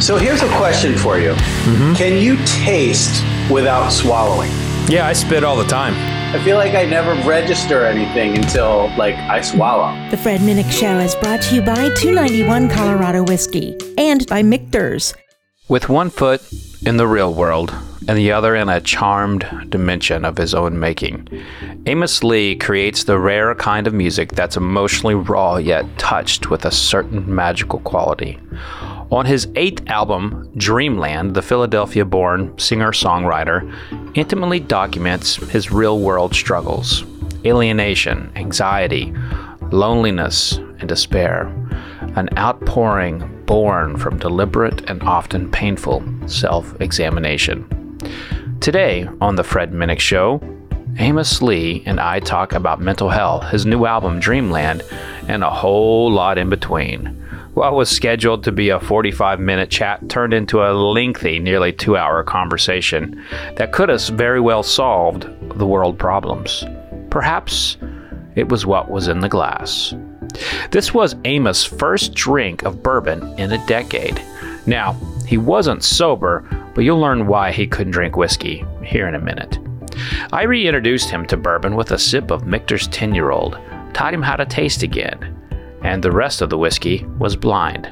So here's a question for you. Mm-hmm. Can you taste without swallowing? Yeah, I spit all the time. I feel like I never register anything until, like, I swallow. The Fred Minnick Show is brought to you by 291 Colorado Whiskey and by Michter's. With one foot in the real world and the other in a charmed dimension of his own making, Amos Lee creates the rare kind of music that's emotionally raw yet touched with a certain magical quality. On his eighth album, Dreamland, the Philadelphia-born singer-songwriter intimately documents his real-world struggles, alienation, anxiety, loneliness, and despair, an outpouring born from deliberate and often painful self-examination. Today on The Fred Minnick Show, Amos Lee and I talk about mental health, his new album, Dreamland, and a whole lot in between. What was scheduled to be a 45-minute chat turned into a lengthy, nearly two-hour conversation that could have very well solved the world problems. Perhaps it was what was in the glass. This was Amos' first drink of bourbon in a decade. Now, he wasn't sober, but you'll learn why he couldn't drink whiskey here in a minute. I reintroduced him to bourbon with a sip of Michter's 10-year-old, taught him how to taste again. And the rest of the whiskey was blind.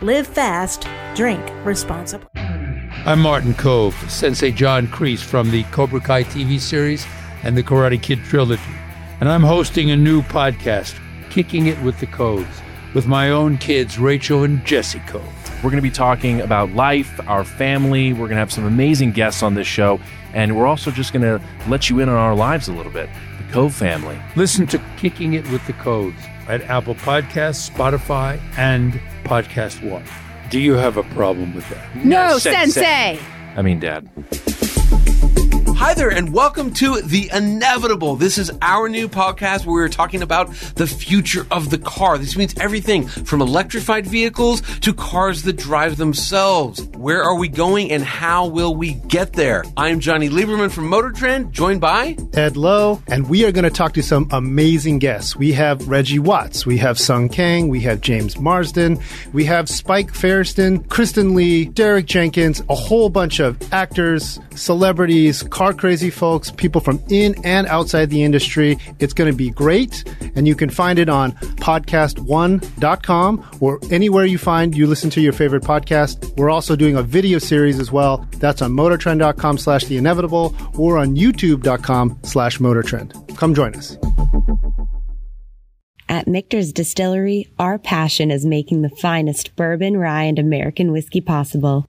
Live fast. Drink responsibly. I'm Martin Cove, Sensei John Kreese from the Cobra Kai TV series and the Karate Kid trilogy. And I'm hosting a new podcast, Kicking It with the Coves, with my own kids, Rachel and Jesse Cove. We're going to be talking about life, our family. We're going to have some amazing guests on this show. And we're also just going to let you in on our lives a little bit, the Cove family. Listen to Kicking It with the Coves at Apple Podcasts, Spotify, and Podcast One. Do you have a problem with that? No, Sensei! I mean, Dad. Hi there, and welcome to The Inevitable. This is our new podcast where we're talking about the future of the car. This means everything from electrified vehicles to cars that drive themselves. Where are we going and how will we get there? I'm Johnny Lieberman from Motor Trend, joined by Ed Lowe, and we are going to talk to some amazing guests. We have Reggie Watts, we have Sung Kang, we have James Marsden, we have Spike Ferriston, Kristen Lee, Derek Jenkins, a whole bunch of actors, celebrities, car crazy folks, people from in and outside the industry. It's going to be great, and you can find it on podcast1.com or anywhere you listen to your favorite podcast. We're also doing a video series as well. That's on motortrend.com/the inevitable or on youtube.com/motortrend. Come join us. At Michter's Distillery, our passion is making the finest bourbon, rye, and American whiskey possible.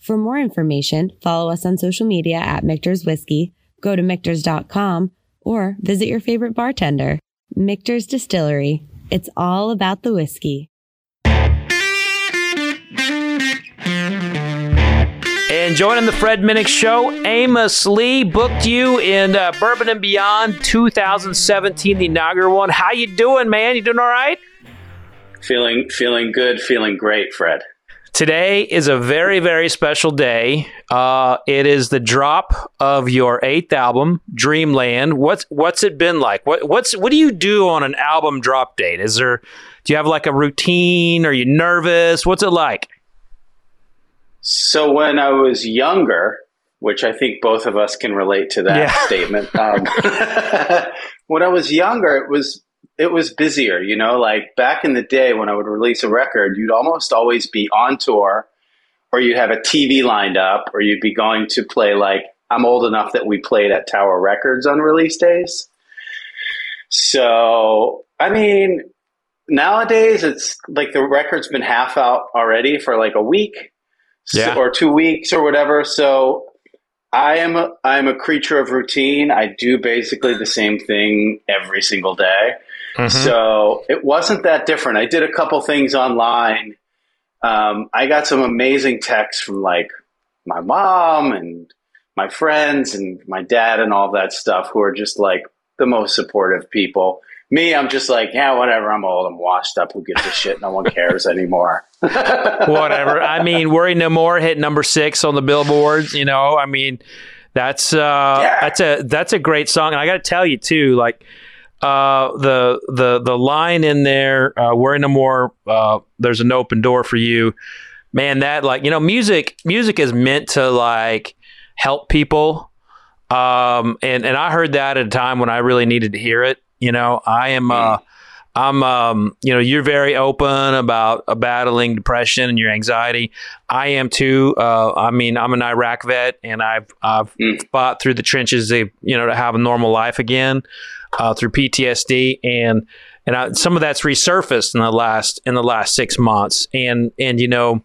For more information, follow us on social media at Michter's Whiskey, go to michters.com, or visit your favorite bartender. Michter's Distillery. It's all about the whiskey. And joining the Fred Minnick Show, Amos Lee booked you in Bourbon and Beyond 2017, the inaugural one. How you doing, man? You doing all right? Feeling good, feeling great, Fred. Today is a very, very special day. It is the drop of your 8th album, Dreamland. What's it been like? What do you do on an album drop date? Do you have like a routine? Are you nervous? What's it like? So when I was younger, which I think both of us can relate to that statement. When I was younger, it was busier, you know, like back in the day when I would release a record, you'd almost always be on tour, or you'd have a TV lined up, or you'd be going to play, like, I'm old enough that we played at Tower Records on release days. So, I mean, nowadays it's like the record's been half out already for like a week or 2 weeks or whatever. So I'm a creature of routine. I do basically the same thing every single day. Mm-hmm. So it wasn't that different. I did a couple things online. I got some amazing texts from like my mom and my friends and my dad and all that stuff, who are just like the most supportive people. Me, I'm just like, yeah, whatever. I'm old. I'm washed up. Who gives a shit? No one cares anymore. Whatever. I mean, Worry No More hit number 6 on the Billboards. You know, I mean, that's a great song. And I got to tell you too, like the line in there, Worry No More. There's an open door for you, man. That, like, you know, music is meant to like help people. And I heard that at a time when I really needed to hear it. You know, I'm you know, you're very open about battling depression and your anxiety. I am too. I mean, I'm an Iraq vet, and I've fought through the trenches, to have a normal life again, through PTSD. And some of that's resurfaced in the last 6 months. And, you know,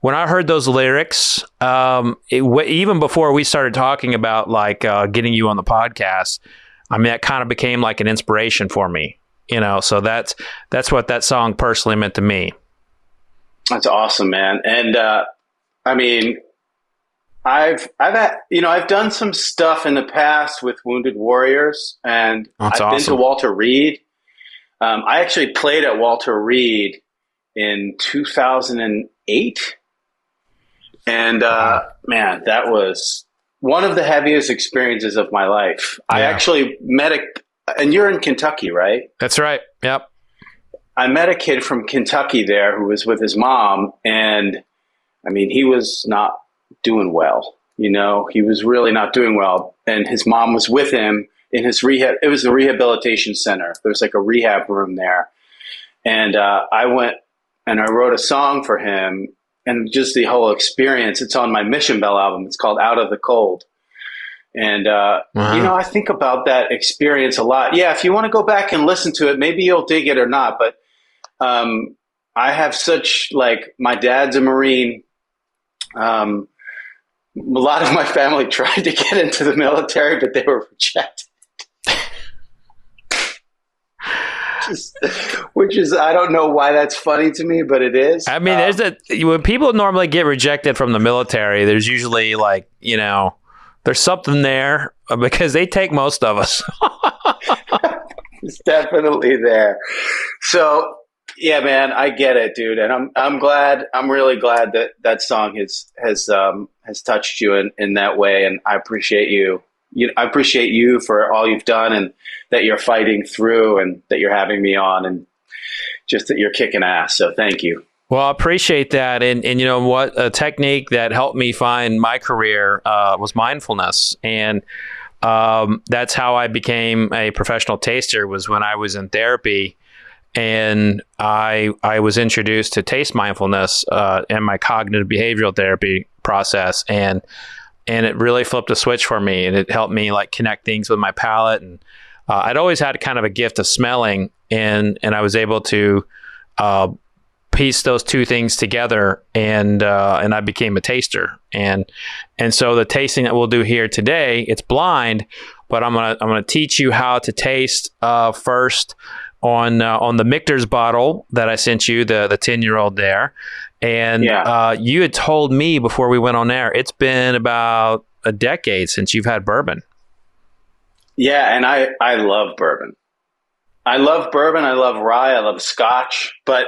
when I heard those lyrics, even before we started talking about like getting you on the podcast, I mean, that kind of became like an inspiration for me, you know, so that's what that song personally meant to me. That's awesome, man. And, I mean, I've done some stuff in the past with Wounded Warriors, and I've been to Walter Reed. I actually played at Walter Reed in 2008. And, man, that was one of the heaviest experiences of my life. Yeah. I actually met and you're in Kentucky, right? That's right. Yep. I met a kid from Kentucky there who was with his mom, and I mean, he was not doing well, you know, he was really not doing well. And his mom was with him in his rehab. It was the rehabilitation center. There was like a rehab room there. And, I went and I wrote a song for him. And just the whole experience, it's on my Mission Bell album. It's called Out of the Cold. And, wow. You know, I think about that experience a lot. Yeah, if you want to go back and listen to it, maybe you'll dig it or not. But I have such, like, my dad's a Marine. A lot of my family tried to get into the military, but they were rejected. Which is, I don't know why that's funny to me, but it is. I mean, when people normally get rejected from the military, there's usually like, you know, there's something there, because they take most of us. It's definitely there. So, yeah, man, I get it, dude. And I'm really glad that that song has touched you in that way. And I appreciate you. I appreciate you for all you've done, and that you're fighting through, and that you're having me on, and just that you're kicking ass. So thank you. Well, I appreciate that. And you know what, a technique that helped me find my career was mindfulness. And that's how I became a professional taster, was when I was in therapy. And I was introduced to taste mindfulness in my cognitive behavioral therapy process, and it really flipped a switch for me, and it helped me like connect things with my palate. And I'd always had kind of a gift of smelling, and I was able to piece those two things together, and I became a taster. And so the tasting that we'll do here today, it's blind, but I'm gonna teach you how to taste first on the Michter's bottle that I sent you, the 10-year-old there. And yeah. You had told me before we went on air, it's been about a decade since you've had bourbon. Yeah, and I love bourbon. I love bourbon. I love rye. I love scotch. But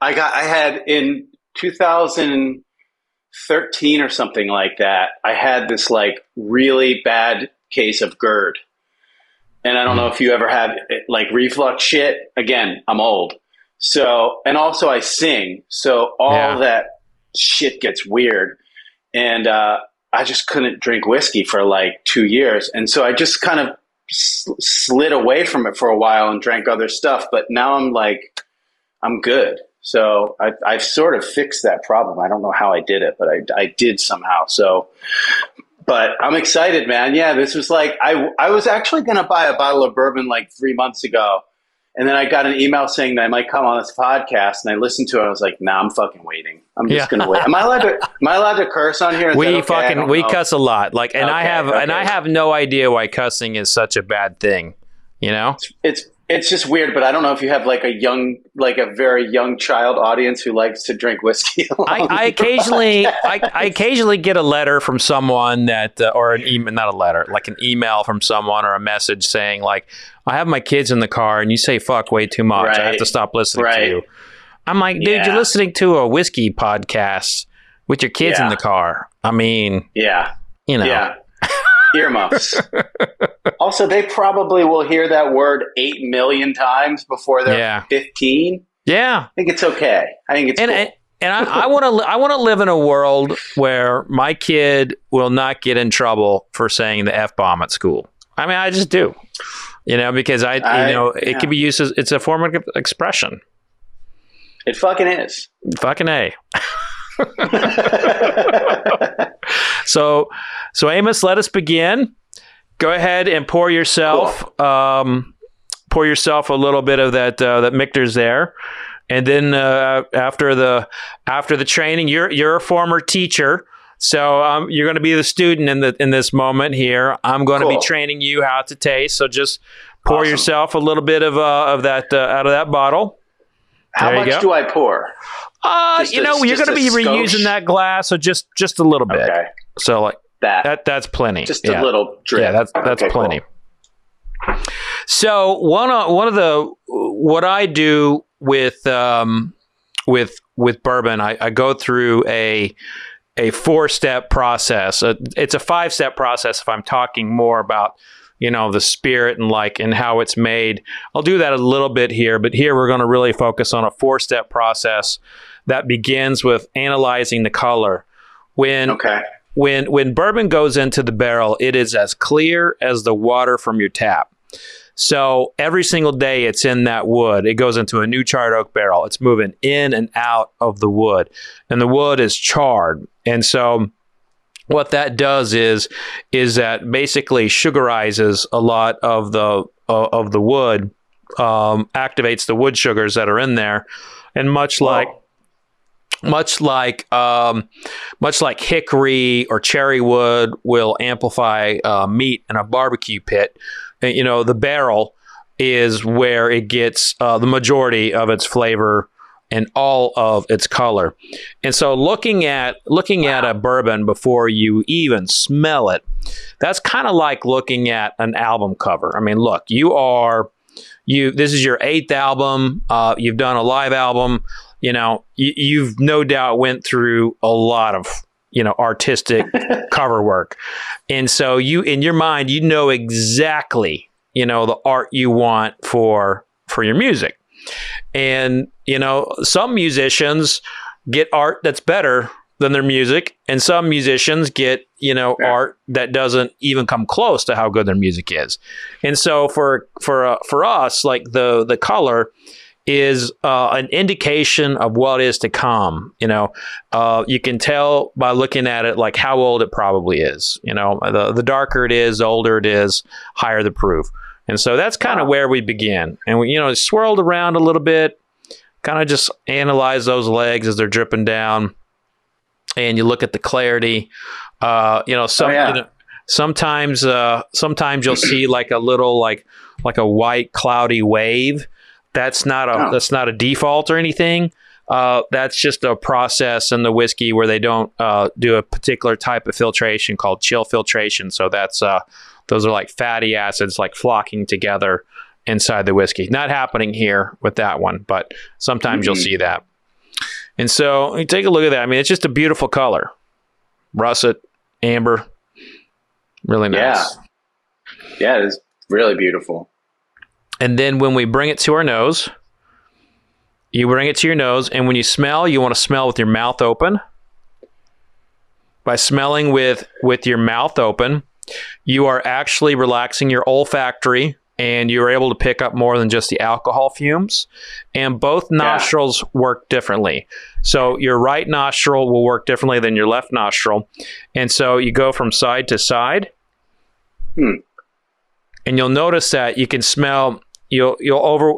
I had in 2013 or something like that, I had this like really bad case of GERD. And I don't know if you ever had like reflux shit. Again, I'm old. So, and also I sing. So all that shit gets weird. And I just couldn't drink whiskey for like 2 years. And so I just kind of slid away from it for a while and drank other stuff. But now I'm like, I'm good. So I've sort of fixed that problem. I don't know how I did it, but I did somehow. So, but I'm excited, man. Yeah, this was like, I was actually going to buy a bottle of bourbon like 3 months ago. And then I got an email saying that I might come on this podcast, and I listened to it. And I was like, nah, I'm fucking waiting. I'm just going to wait. Am I allowed to curse on here? We cuss a lot. Like, and I have no idea why cussing is such a bad thing. You know, it's just weird, but I don't know if you have like a very young child audience who likes to drink whiskey. I occasionally get a letter from someone that, or an email, not a letter, like an email from someone or a message saying like, I have my kids in the car and you say fuck way too much. Right. I have to stop listening to you. I'm like, dude, you're listening to a whiskey podcast with your kids in the car. I mean, you know. Yeah. Earmuffs. Also, they probably will hear that word 8 million times before they're 15. Yeah. I think it's okay. I think it's cool. And I want to live in a world where my kid will not get in trouble for saying the F-bomb at school. I mean, I just do. You know, because I it can be used as, it's a form of expression. It fucking is. Fucking A. So Amos, let us begin. Go ahead and pour yourself a little bit of that Michter's there, and then after the training, you're a former teacher, so you're going to be the student in this moment here. I'm going to be training you how to taste. So just pour yourself a little bit of that out of that bottle. How much do I pour? You know, you're going to be reusing that glass, so just a little bit. Okay. So like that's plenty. Just a little drip. Yeah, that's okay, plenty. Cool. So what I do with bourbon, I go through a 4-step process. It's a 5-step process if I'm talking more about, you know, the spirit and how it's made. I'll do that a little bit here, but here we're going to really focus on a 4-step process that begins with analyzing the color. When bourbon goes into the barrel, it is as clear as the water from your tap. So every single day it's in that wood. It goes into a new charred oak barrel. It's moving in and out of the wood, and the wood is charred. And so what that does is that basically sugarizes a lot of the wood, activates the wood sugars that are in there, and much like hickory or cherry wood will amplify meat in a barbecue pit. You know, the barrel is where it gets the majority of its flavor and all of its color. And so looking at a bourbon before you even smell it, that's kind of like looking at an album cover. I mean, look, this is your 8th album. You've done a live album. You know, you've no doubt went through a lot of, you know, artistic cover work. And so you, in your mind, you know exactly, you know, the art you want for your music. And, you know, some musicians get art that's better than their music, and some musicians get, you know, art that doesn't even come close to how good their music is. And so for us, like the color is an indication of what is to come. You know, you can tell by looking at it, like how old it probably is. You know, the darker it is, the older it is, higher the proof. And so that's kind of where we begin. And we, you know, swirled around a little bit, kind of just analyze those legs as they're dripping down. And you look at the clarity, you know, sometimes you'll see like a little, like a white cloudy wave. That's not a default or anything. That's just a process in the whiskey where they don't do a particular type of filtration called chill filtration. So that's, those are like fatty acids, like flocking together inside the whiskey. Not happening here with that one, but sometimes you'll see that. And so you take a look at that. I mean, it's just a beautiful color. Russet, amber, really nice. Yeah, it's really beautiful. And then when we bring it to our nose, you bring it to your nose, and when you smell, you want to smell with your mouth open. By smelling with your mouth open, you are actually relaxing your olfactory, and you're able to pick up more than just the alcohol fumes. And both nostrils work differently. So your right nostril will work differently than your left nostril. And so you go from side to side. And you'll notice that you can smell, you'll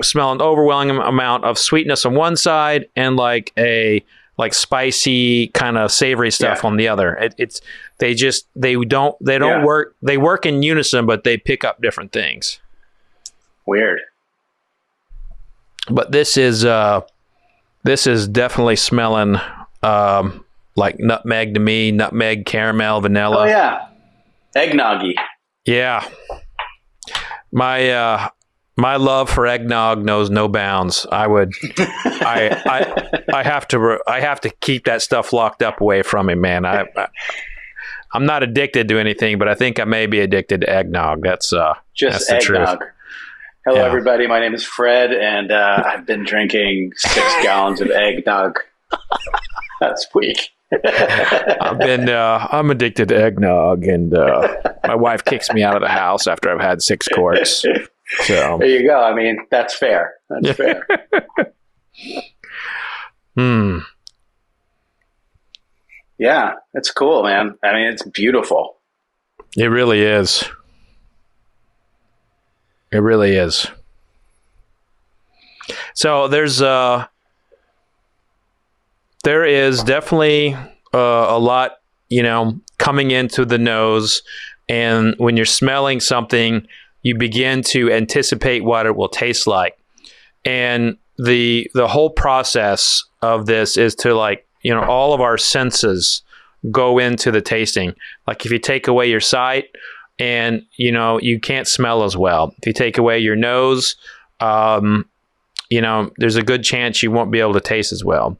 smell an overwhelming amount of sweetness on one side and like spicy kind of savory stuff on the other. They don't work. They work in unison, but they pick up different things. Weird. But this is definitely smelling like nutmeg to me, nutmeg, caramel, vanilla. Oh yeah. Eggnoggy. Yeah. My love for eggnog knows no bounds. I have to keep that stuff locked up away from me, man. I'm not addicted to anything, but I think I may be addicted to eggnog. That's the eggnog. Truth. Hello, everybody. My name is Fred, and I've been drinking 6 gallons of eggnog last week. I'm addicted to eggnog, and my wife kicks me out of the house after I've had 6 quarts. So there you go. I mean, that's fair. That's fair. Yeah, it's cool, man. I mean, it's beautiful. It really is. It really is. So there is definitely a lot, you know, coming into the nose, and when you're smelling something, you begin to anticipate what it will taste like. And the whole process of this is to, like, you know, all of our senses go into the tasting. Like if you take away your sight, and, you know, you can't smell as well. If you take away your nose, you know, there's a good chance you won't be able to taste as well.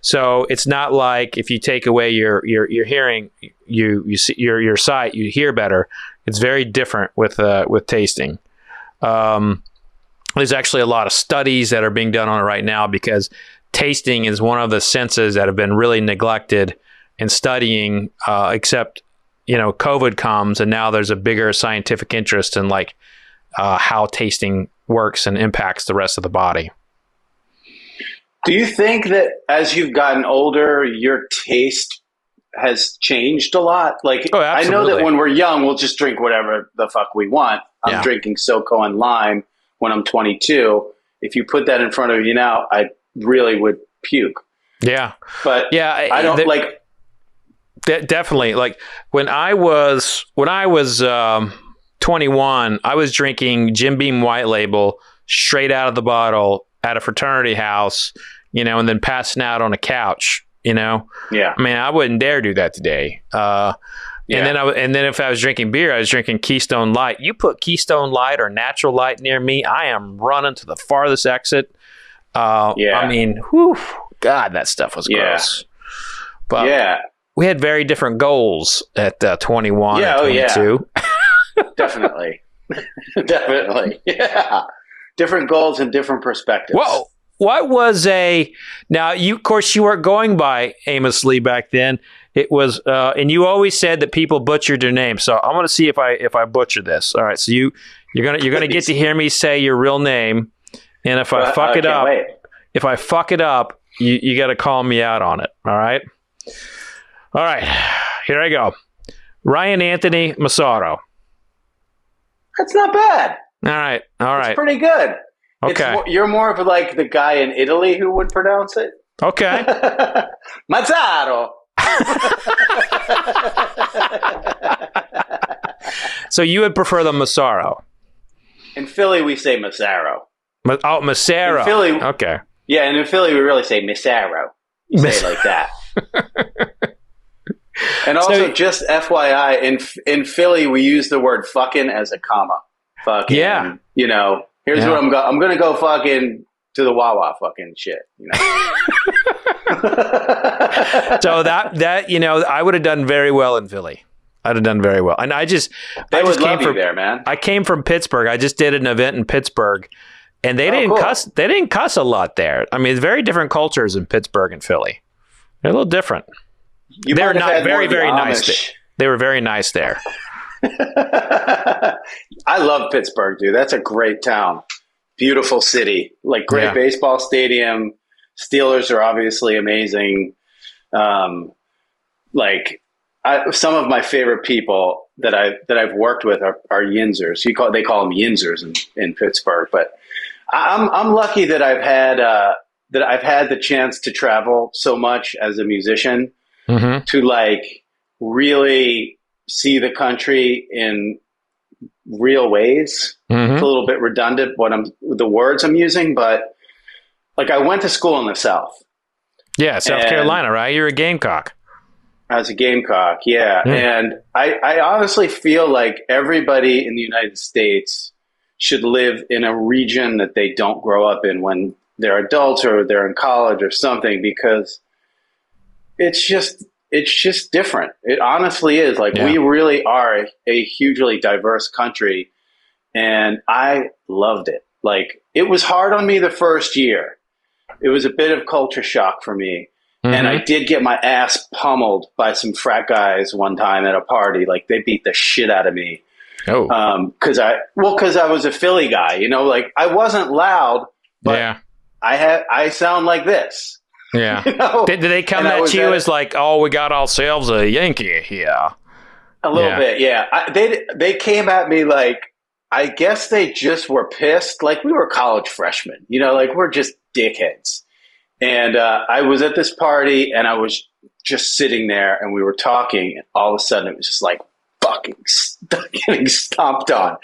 So it's not like if you take away your hearing, you see your sight, you hear better. It's very different with tasting. There's actually a lot of studies that are being done on it right now, because tasting is one of the senses that have been really neglected in studying, except, you know, COVID comes, and now there's a bigger scientific interest in like how tasting works and impacts the rest of the body. Do you think that as you've gotten older, your taste has changed a lot? Like, oh, I know that when we're young, we'll just drink whatever the fuck we want. I'm drinking SoCo and lime when I'm 22. If you put that in front of you now, I really would puke. Yeah. But yeah, I don't like. Definitely. Like when I was 21, I was drinking Jim Beam White Label straight out of the bottle at a fraternity house, you know, and then passing out on a couch, you know. Yeah. I mean, I wouldn't dare do that today. And then if I was drinking beer, I was drinking Keystone Light. You put Keystone Light or Natural Light near me, I am running to the farthest exit. I mean, whew, God, that stuff was gross. But we had very different goals at 21 and 22. Definitely. Yeah. Different goals and different perspectives. Whoa. What was you weren't going by Amos Lee back then. It was, and you always said that people butchered your name. So I want to see if I butcher this. All right. So you're gonna get to hear me say your real name, And if I fuck it up, if I fuck it up, you got to call me out on it. All right. All right. Here I go. Ryan Anthony Massaro. That's not bad. All right. All right. It's pretty good. Okay. You're more of like the guy in Italy who would pronounce it. Okay. Mazzaro. So you would prefer the Massaro. In Philly, we say Massaro. Oh, Massaro. In Philly, okay. Yeah, and in Philly, we really say Massaro. Say it like that. And also, so, just FYI, in Philly, we use the word fucking as a comma. Fucking, yeah. You know, here's what I'm going to go fucking to the Wawa fucking shit, you know. So that you know, I would have done very well in Philly. I'd have done very well. And I just came from there, man. I came from Pittsburgh. I just did an event in Pittsburgh, and they didn't cuss. They didn't cuss a lot there. I mean, very different cultures in Pittsburgh and Philly. They're a little different. They were not very, very nice. They were very nice there. I love Pittsburgh, dude. That's a great town. Beautiful city. Like great baseball stadium. Steelers are obviously amazing. Some of my favorite people that I've worked with are Yinzers. They call them Yinzers in Pittsburgh. But I'm lucky that I've had the chance to travel so much as a musician to like really see the country in real ways. It's a little bit redundant the words I'm using, but like I went to school in the South. Yeah, South Carolina, right? You're a Gamecock. I was a Gamecock, yeah. Mm. And I honestly feel like everybody in the United States should live in a region that they don't grow up in when they're adults or they're in college or something, because it's just different. It honestly is. Like we really are a hugely diverse country, and I loved it. Like it was hard on me the first year. It was a bit of culture shock for me. And I did get my ass pummeled by some frat guys one time at a party. Like they beat the shit out of me. Oh, because I was a Philly guy, you know. Like I wasn't loud, but I sound like this. Yeah. You know? Did they come at you as like, oh, we got ourselves a Yankee here? A little bit, yeah. They came at me like, I guess they just were pissed. Like we were college freshmen, you know. Like we're just dickheads. And I was at this party, and I was just sitting there, and we were talking, and all of a sudden it was just like fucking getting stomped on.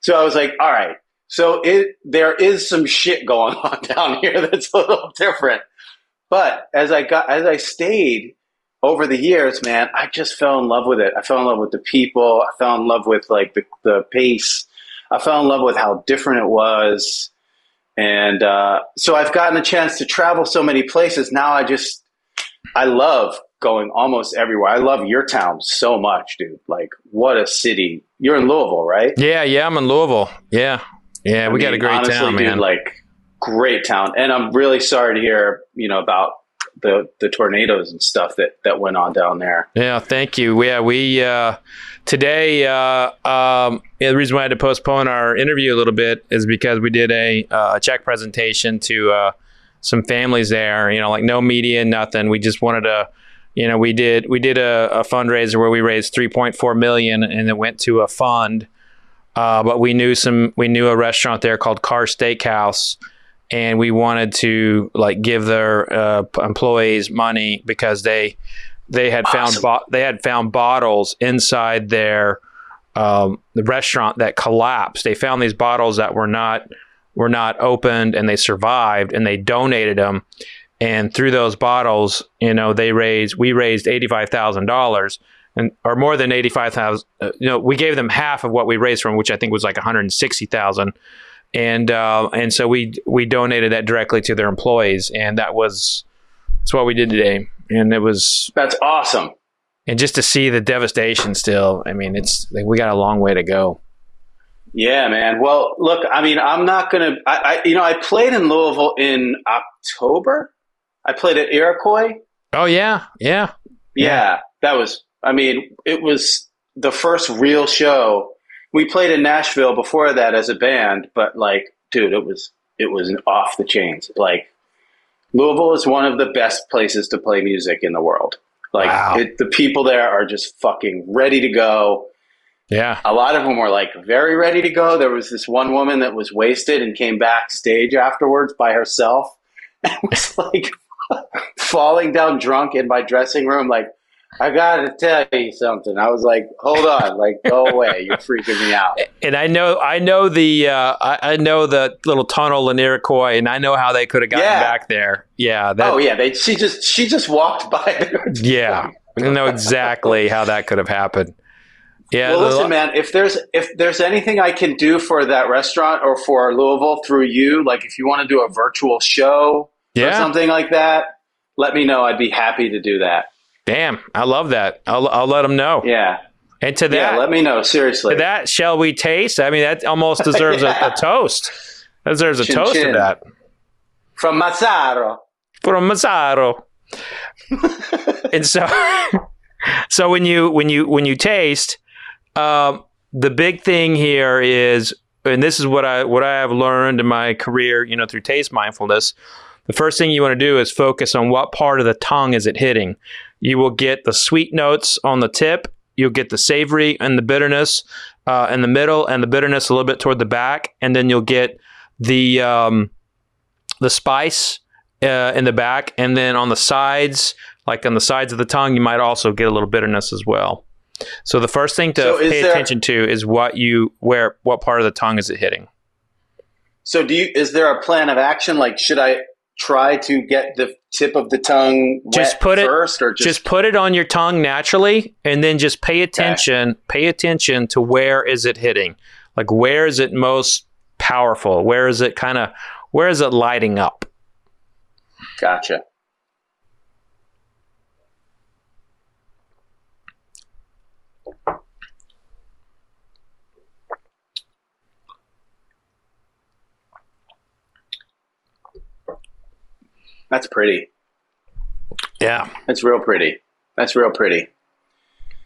So I was like, all right, so there is some shit going on down here that's a little different. But as I stayed over the years, man, I just fell in love with it. I fell in love with the people. I fell in love with like the pace. I fell in love with how different it was. And so I've gotten a chance to travel so many places. Now I love going almost everywhere. I love your town so much, dude. Like, what a city. You're in Louisville, right? Yeah, I'm in Louisville. Yeah, we got a great town, man. Dude, like, great town. And I'm really sorry to hear, you know, about the tornadoes and stuff that went on down there. Yeah, thank you. Yeah, we today the reason why I had to postpone our interview a little bit is because we did a check presentation to some families there. You know, like no media, nothing. We just wanted to, you know, we did a fundraiser where we raised $3.4 million, and it went to a fund. But we knew a restaurant there called Car Steakhouse. And we wanted to like give their employees money because they had found bottles inside their the restaurant that collapsed. They found these bottles that were not opened, and they survived, and they donated them. And through those bottles, you know, we raised $85,000, and or more than 85,000. You know, we gave them half of what we raised from, which I think was like 160,000. And so we donated that directly to their employees, and that's what we did today. And that's awesome. And just to see the devastation still, I mean, it's like, we got a long way to go. Yeah, man. Well, look, I mean, I'm not going to, I played in Louisville in October. I played at Iroquois. Oh yeah. That was, I mean, it was the first real show. We played in Nashville before that as a band, but like, dude, it was it was off the chains. Like, Louisville is one of the best places to play music in the world. Like, wow. The people there are just fucking ready to go. Yeah. A lot of them were, like, very ready to go. There was this one woman that was wasted and came backstage afterwards by herself and was, like, falling down drunk in my dressing room, like, I gotta tell you something. I was like, hold on, like, go away. You're freaking me out. And I know the little tunnel in Iroquois, and I know how they could have gotten back there. Yeah. That, oh yeah. She just walked by. Yeah. I know exactly how that could have happened. Yeah. Well, listen, man, if there's anything I can do for that restaurant or for Louisville through you, like if you want to do a virtual show or something like that, let me know. I'd be happy to do that. Damn, I love that. I'll let them know. Yeah. And to that, let me know, seriously. To that, shall we taste? I mean, that almost deserves a toast. That deserves a toast to that. From Massaro. From Massaro. And so when you taste, the big thing here is, and this is what I have learned in my career, you know, through taste mindfulness. The first thing you want to do is focus on what part of the tongue is it hitting. You will get the sweet notes on the tip. You'll get the savory and the bitterness in the middle, and the bitterness a little bit toward the back. And then you'll get the spice in the back. And then on the sides, like on the sides of the tongue, you might also get a little bitterness as well. So the first thing to pay attention to is what part of the tongue is it hitting. So is there a plan of action? Like, should I try to get the tip of the tongue just put it on your tongue naturally, and then just pay attention to where is it hitting, like where is it most powerful, where is it lighting up. Gotcha. That's pretty. Yeah. That's real pretty.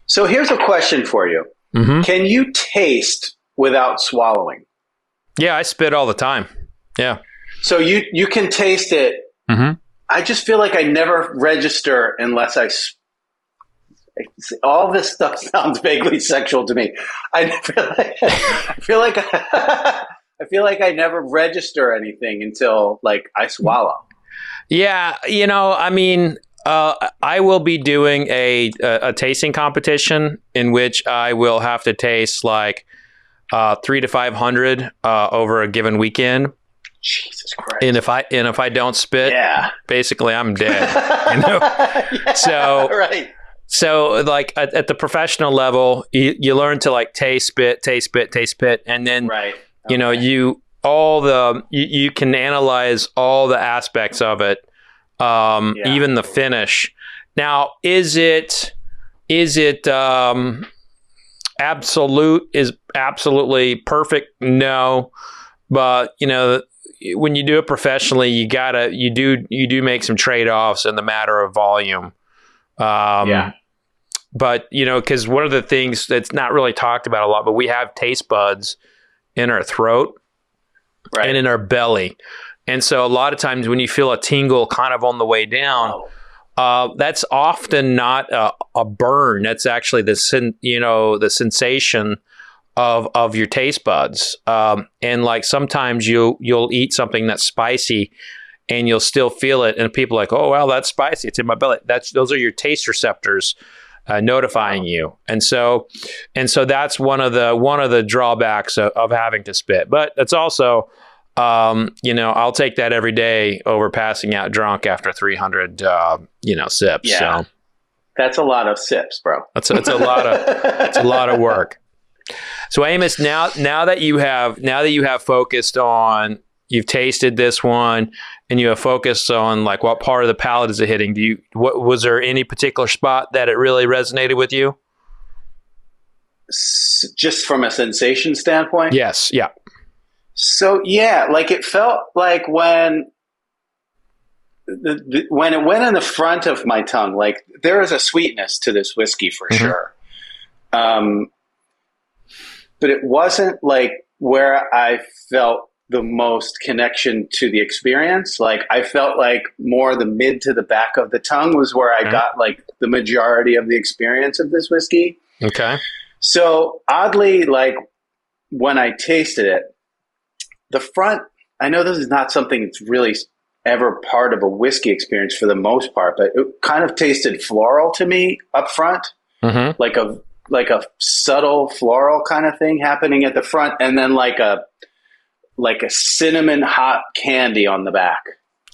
So here's a question for you. Mm-hmm. Can you taste without swallowing? Yeah, I spit all the time. Yeah. So you can taste it. Mm-hmm. I just feel like I never register unless all this stuff sounds vaguely sexual to me. I feel like I never register anything until, like, I swallow. Yeah, you know, I mean, I will be doing a tasting competition in which I will have to taste like 300 to 500 over a given weekend. Jesus Christ! And if I don't spit, basically I'm dead. You know? So like at the professional level, you learn to like taste spit, and then you know you can analyze all the aspects of it, even the finish. Now, is it absolute? Is absolutely perfect? No, but you know when you do it professionally, you do make some trade-offs in the matter of volume. But you know, because one of the things that's not really talked about a lot, but we have taste buds in our throat. Right. And in our belly. And so a lot of times when you feel a tingle kind of on the way down, that's often not a burn. That's actually the sensation of your taste buds. And like sometimes you'll eat something that's spicy and you'll still feel it. And people are like, oh, well, that's spicy. It's in my belly. Those are your taste receptors notifying you. And so that's one of the drawbacks of having to spit. But it's also, you know, I'll take that every day over passing out drunk after 300, sips. Yeah. So that's a lot of sips, bro. It's a lot of work. So Amos, now that you have focused on, you've tasted this one and you have focused on like what part of the palate is it hitting. Was there any particular spot that it really resonated with you? Just from a sensation standpoint? Yes. Yeah. So yeah, like it felt like when it went in the front of my tongue, like there is a sweetness to this whiskey for sure. But it wasn't like where I felt the most connection to the experience. Like, I felt like more the mid to the back of the tongue was where I got like the majority of the experience of this whiskey. Okay. So oddly, like when I tasted it, the front, I know this is not something that's really ever part of a whiskey experience for the most part, but it kind of tasted floral to me up front, like a subtle floral kind of thing happening at the front, and then like a cinnamon hot candy on the back.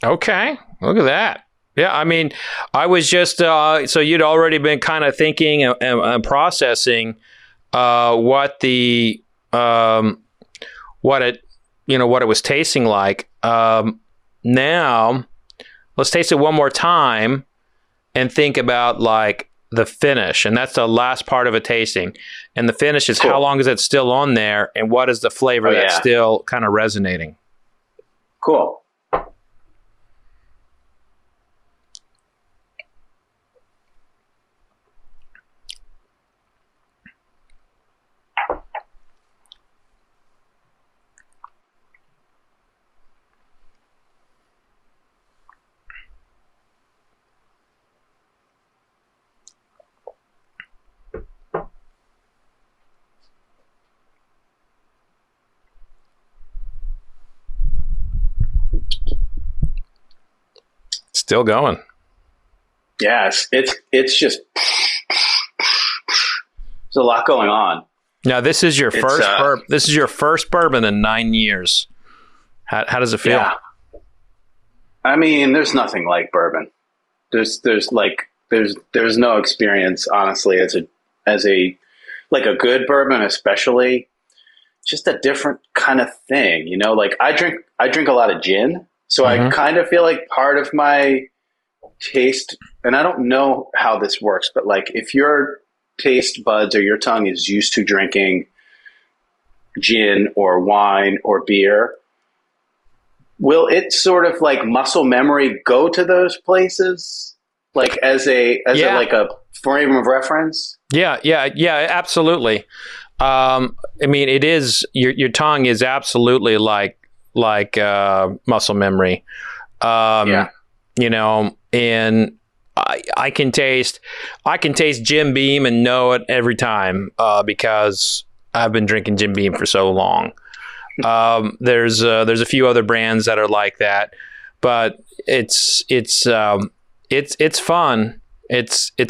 Okay, look at that. Yeah, I mean, I was just so you'd already been kind of thinking and processing what it was tasting like. Now, let's taste it one more time and think about like the finish. And that's the last part of a tasting. And the finish is cool. How long is it still on there? And what is the flavor that's still kind of resonating? Cool. Still going. Yes, it's just there's a lot going on. Now this is your first bourbon in 9 years. How does it feel? Yeah. I mean, there's nothing like bourbon. There's no experience, honestly, as a like a good bourbon, especially. Just a different kind of thing, you know. Like I drink a lot of gin. So I kind of feel like part of my taste, and I don't know how this works, but like if your taste buds or your tongue is used to drinking gin or wine or beer, will it sort of like muscle memory go to those places? Like as a like a frame of reference? Yeah, absolutely. I mean, it is your tongue is absolutely like muscle memory. You know, and I can taste Jim Beam and know it every time because I've been drinking Jim Beam for so long. There's a few other brands that are like that, but it's fun. It's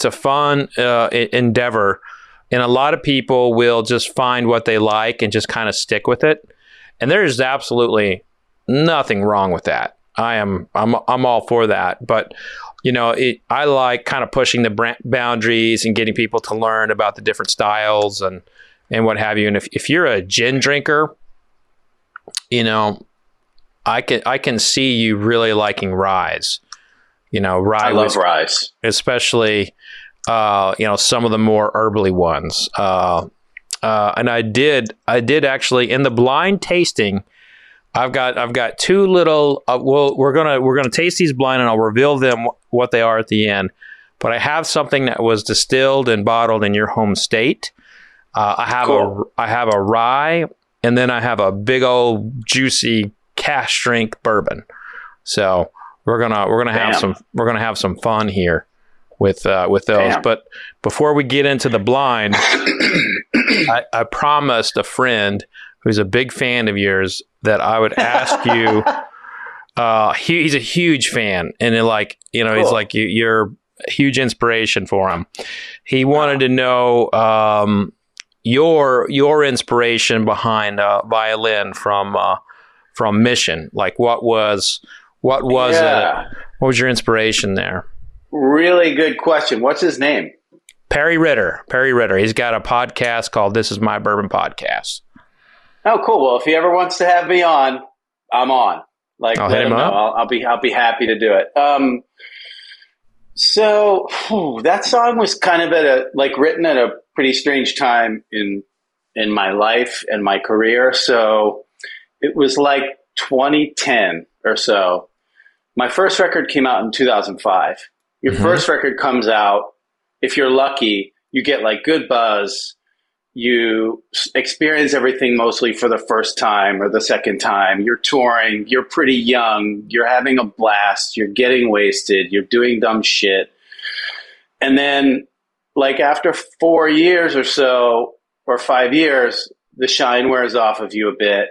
a fun endeavor, and a lot of people will just find what they like and just kind of stick with it. And there is absolutely nothing wrong with that. I'm all for that. But you know, I like kind of pushing the boundaries and getting people to learn about the different styles and what have you. And if you're a gin drinker, you know, I can see you really liking rye. You know, rye. I love rye, especially you know, some of the more herbally ones. And I did actually in the blind tasting, I've got two little. Well, we're gonna taste these blind, and I'll reveal them what they are at the end. But I have something that was distilled and bottled in your home state. I have a rye, and then I have a big old juicy cash strength bourbon. So we're gonna have some fun here with those. Damn. But before we get into the blind. I promised a friend who's a big fan of yours that I would ask you. He's a huge fan, and cool. He's like you're a huge inspiration for him. He wanted to know your inspiration behind Violin from Mission. Like, what was it? What was your inspiration there? Really good question. What's his name? Perry Ritter. He's got a podcast called This Is My Bourbon Podcast. Oh, cool. Well, if he ever wants to have me on, I'm on. Like, I'll hit him up. I'll be happy to do it. That song was kind of written at a pretty strange time in my life and my career. So it was like 2010 or so. My first record came out in 2005. Your first record comes out. If you're lucky, you get like good buzz you experience everything mostly for the first time or the second time. You're touring, you're pretty young, you're having a blast, you're getting wasted, you're doing dumb shit. And then, like, after 4 years or so, or 5 years, the shine wears off of you a bit.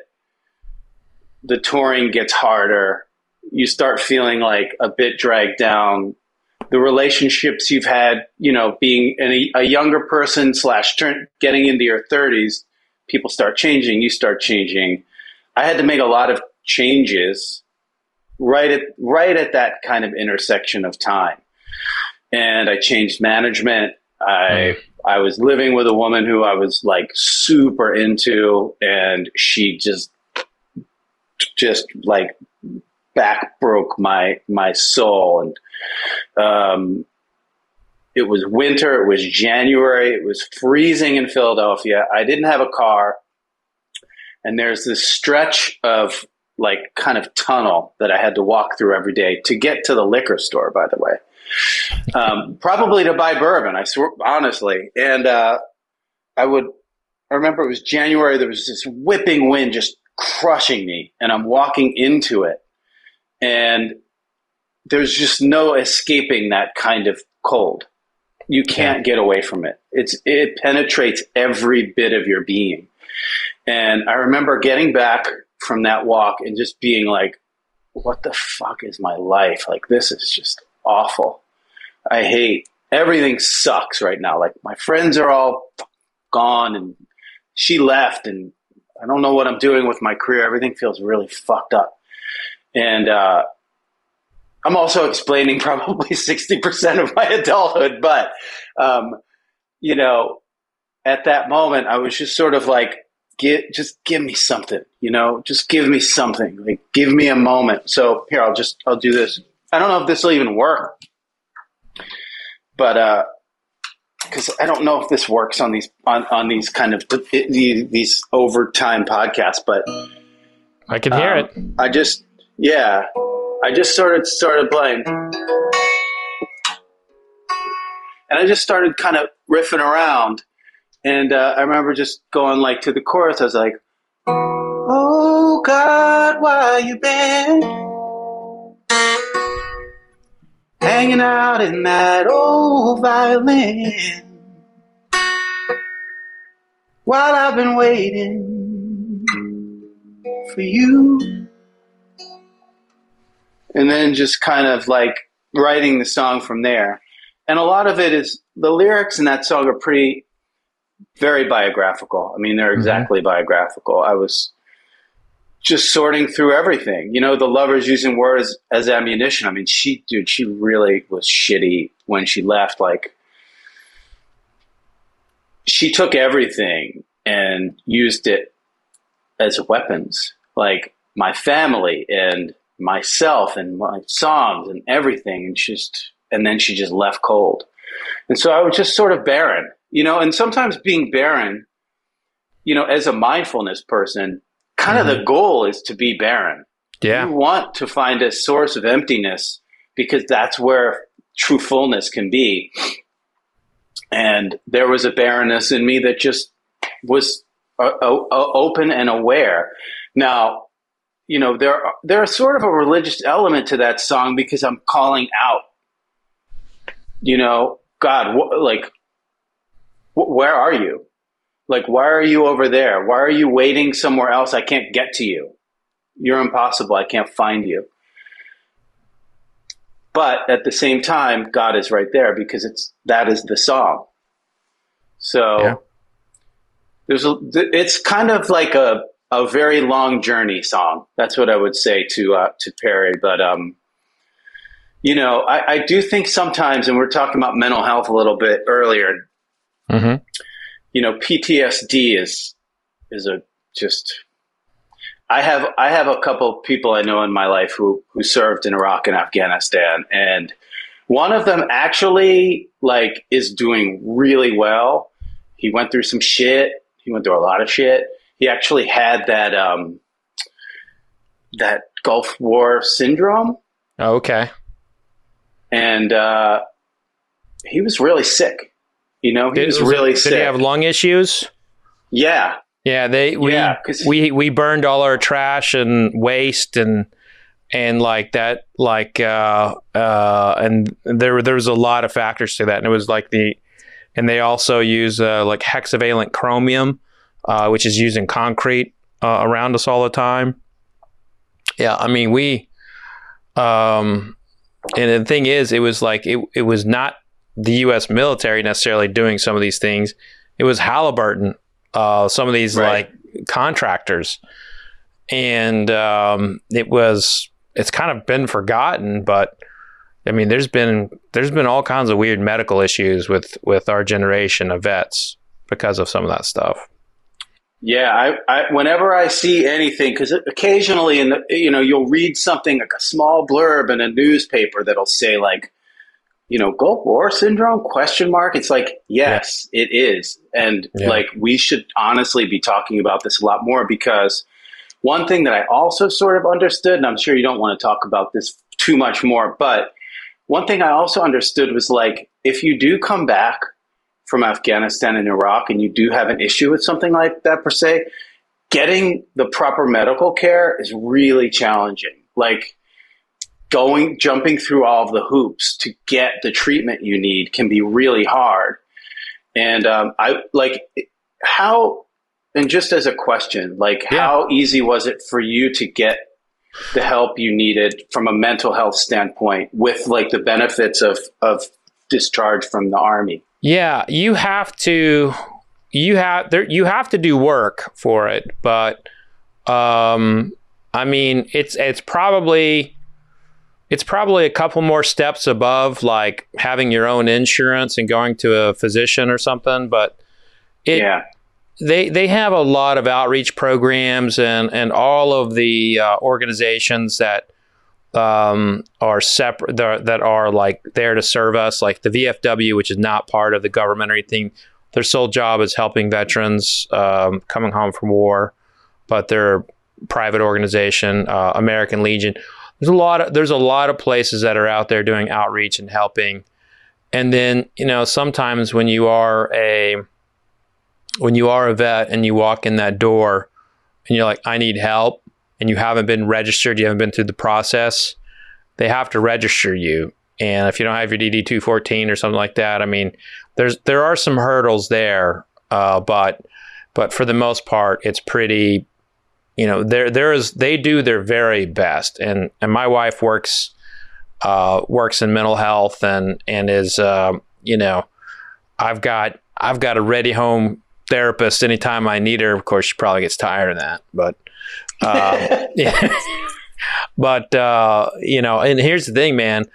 The touring gets harder. You start feeling like a bit dragged down. The relationships you've had, you know, being a younger person / getting into your 30s, people start changing, you start changing. I had to make a lot of changes right at that kind of intersection of time. And I changed management. I was living with a woman who I was like super into, and she just like back broke my soul. And it was winter, it was January, it was freezing in Philadelphia. I didn't have a car, and there's this stretch of like kind of tunnel that I had to walk through every day to get to the liquor store, by the way, probably to buy bourbon, I swear, honestly. And I remember it was January, there was this whipping wind just crushing me, and I'm walking into it, and there's just no escaping that kind of cold. You can't get away from it. It penetrates every bit of your being. And I remember getting back from that walk and just being like, what the fuck is my life? Like, this is just awful. I hate, everything sucks right now. Like, my friends are all gone, and she left, and I don't know what I'm doing with my career. Everything feels really fucked up. And, I'm also explaining probably 60% of my adulthood, but, you know, at that moment I was just sort of like, just give me something, you know, just give me something, like, give me a moment. So here, I'll do this. I don't know if this will even work, but, 'cause I don't know if this works on these kind of, these overtime podcasts, but I can hear it. I just started playing, and I just started kind of riffing around, and I remember just going like to the chorus. I was like, "Oh God, why you been hanging out in that old violin while I've been waiting for you?" And then just kind of like writing the song from there. And a lot of it is, the lyrics in that song are very biographical. I mean, they're exactly biographical. I was just sorting through everything. You know, the lovers using words as ammunition. I mean, she really was shitty when she left. Like, she took everything and used it as weapons. Like, my family and myself and my songs and everything, and then she just left cold. And so I was just sort of barren, you know, and sometimes being barren, you know, as a mindfulness person, kind of the goal is to be barren. Yeah. You want to find a source of emptiness, because that's where true fullness can be. And there was a barrenness in me that just was open and aware. Now, you know, there's sort of a religious element to that song, because I'm calling out, you know, God, where are you? Like, why are you over there? Why are you waiting somewhere else? I can't get to you. You're impossible. I can't find you. But at the same time, God is right there, because that is the song. So it's kind of like a very long journey song. That's what I would say to Perry. But, you know, I do think sometimes, and we're talking about mental health a little bit earlier, you know, PTSD I have a couple people I know in my life who served in Iraq and Afghanistan. And one of them actually like is doing really well. He went through some shit. He went through a lot of shit. He actually had that that Gulf War syndrome. Oh, okay. And he was really sick. You know, he was really sick. Did he have lung issues? Yeah. Yeah, we burned all our trash and waste and like that, like and there was a lot of factors to that, and it was like and they also use like hexavalent chromium, which is used in concrete around us all the time. Yeah, I mean we, and the thing is, it was like it was not the U.S. military necessarily doing some of these things; it was Halliburton. Some of these like contractors, and it's kind of been forgotten, but I mean there's been all kinds of weird medical issues with our generation of vets because of some of that stuff. Yeah, I whenever I see anything, because occasionally you'll read something like a small blurb in a newspaper that'll say like, you know, Gulf War syndrome ? It's like, yes, yeah. It is. And like, we should honestly be talking about this a lot more, because one thing that I also sort of understood, and I'm sure you don't want to talk about this too much more, but one thing I also understood was like, if you do come back from Afghanistan and Iraq and you do have an issue with something like that per se, getting the proper medical care is really challenging. Like, jumping through all of the hoops to get the treatment you need can be really hard. And I like how, and just as a question, like how easy was it for you to get the help you needed from a mental health standpoint with like the benefits of discharge from the Army? Yeah, you have to do work for it, but I mean, it's probably a couple more steps above like having your own insurance and going to a physician or something, but they have a lot of outreach programs and all of the organizations that are separate, that are like there to serve us, like the VFW, which is not part of the government or anything. Their sole job is helping veterans coming home from war, but they're a private organization, American Legion. There's a lot of places that are out there doing outreach and helping. And then, you know, sometimes when you are a vet and you walk in that door and you're like, I need help, and you haven't been registered, you haven't been through the process, they have to register you. And if you don't have your DD-214 or something like that, I mean, there are some hurdles there, but for the most part, it's pretty. You know, they do their very best, and my wife works in mental health and is you know, I've got a ready home therapist anytime I need her. Of course, she probably gets tired of that, but but you know, and here's the thing, man,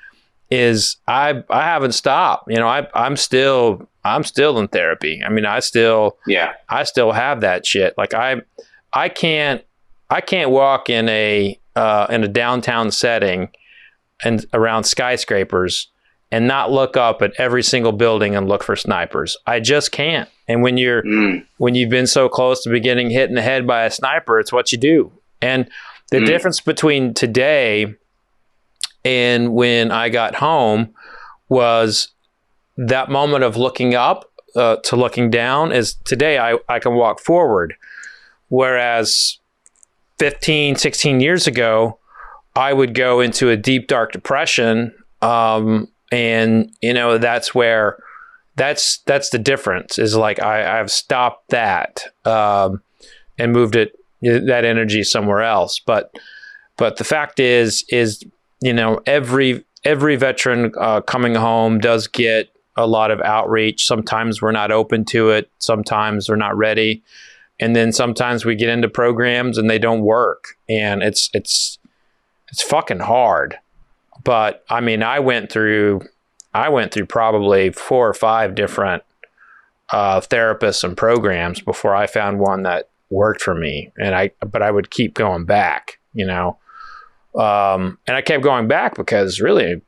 is I haven't stopped. You know, I'm still in therapy. I mean, I still have that shit. Like I can't walk in a downtown setting and around skyscrapers and not look up at every single building and look for snipers. I just can't. And when you've been so close to getting hit in the head by a sniper, it's what you do. And the difference between today and when I got home was that moment of looking up to looking down. Is today I can walk forward. Whereas 15, 16 years ago, I would go into a deep, dark depression. And, you know, that's the difference, is like I've stopped that and moved that energy somewhere else. But the fact is, you know, every veteran coming home does get a lot of outreach. Sometimes we're not open to it. Sometimes we're not ready. And then sometimes we get into programs and they don't work, and it's fucking hard. But I mean, I went through probably 4 or 5 different therapists and programs before I found one that worked for me. And I would keep going back, you know. And I kept going back because really,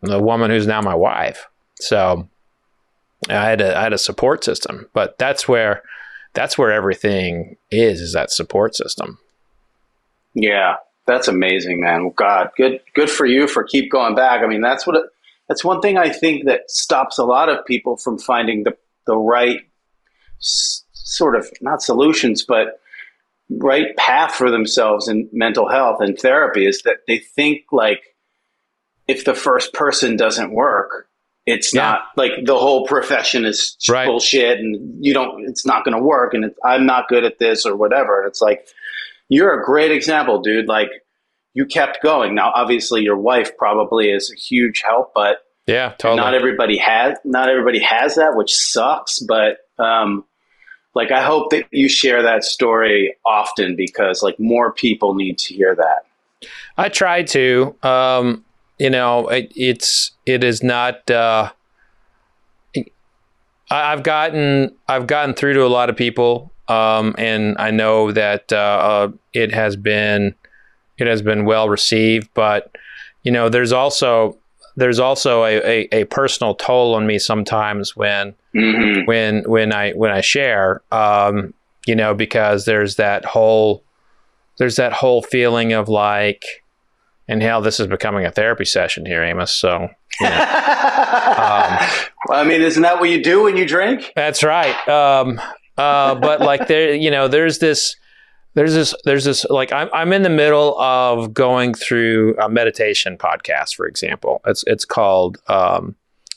the woman who's now my wife. So I had a support system, but that's where everything is that support system. Yeah, that's amazing, man. God, good for you for keep going back. I mean, that's one thing I think that stops a lot of people from finding the right sort of not solutions, but right path for themselves in mental health and therapy is that they think like if the first person doesn't work, it's not like the whole profession is bullshit and it's not going to work and I'm not good at this or whatever. It's like, you're a great example, dude. Like you kept going. Now, obviously your wife probably is a huge help, but yeah, totally. Not everybody has that, which sucks. But, like, I hope that you share that story often because like more people need to hear that. I try to, you know, it is not, I've gotten through to a lot of people. And I know that, it has been well received, but you know, there's also a personal toll on me sometimes when I share, you know, because there's that whole feeling of like, and hell, this is becoming a therapy session here, Amos. So, you know, I mean, isn't that what you do when you drink? That's right. But like there, you know, there's this, like I'm in the middle of going through a meditation podcast, for example. It's called,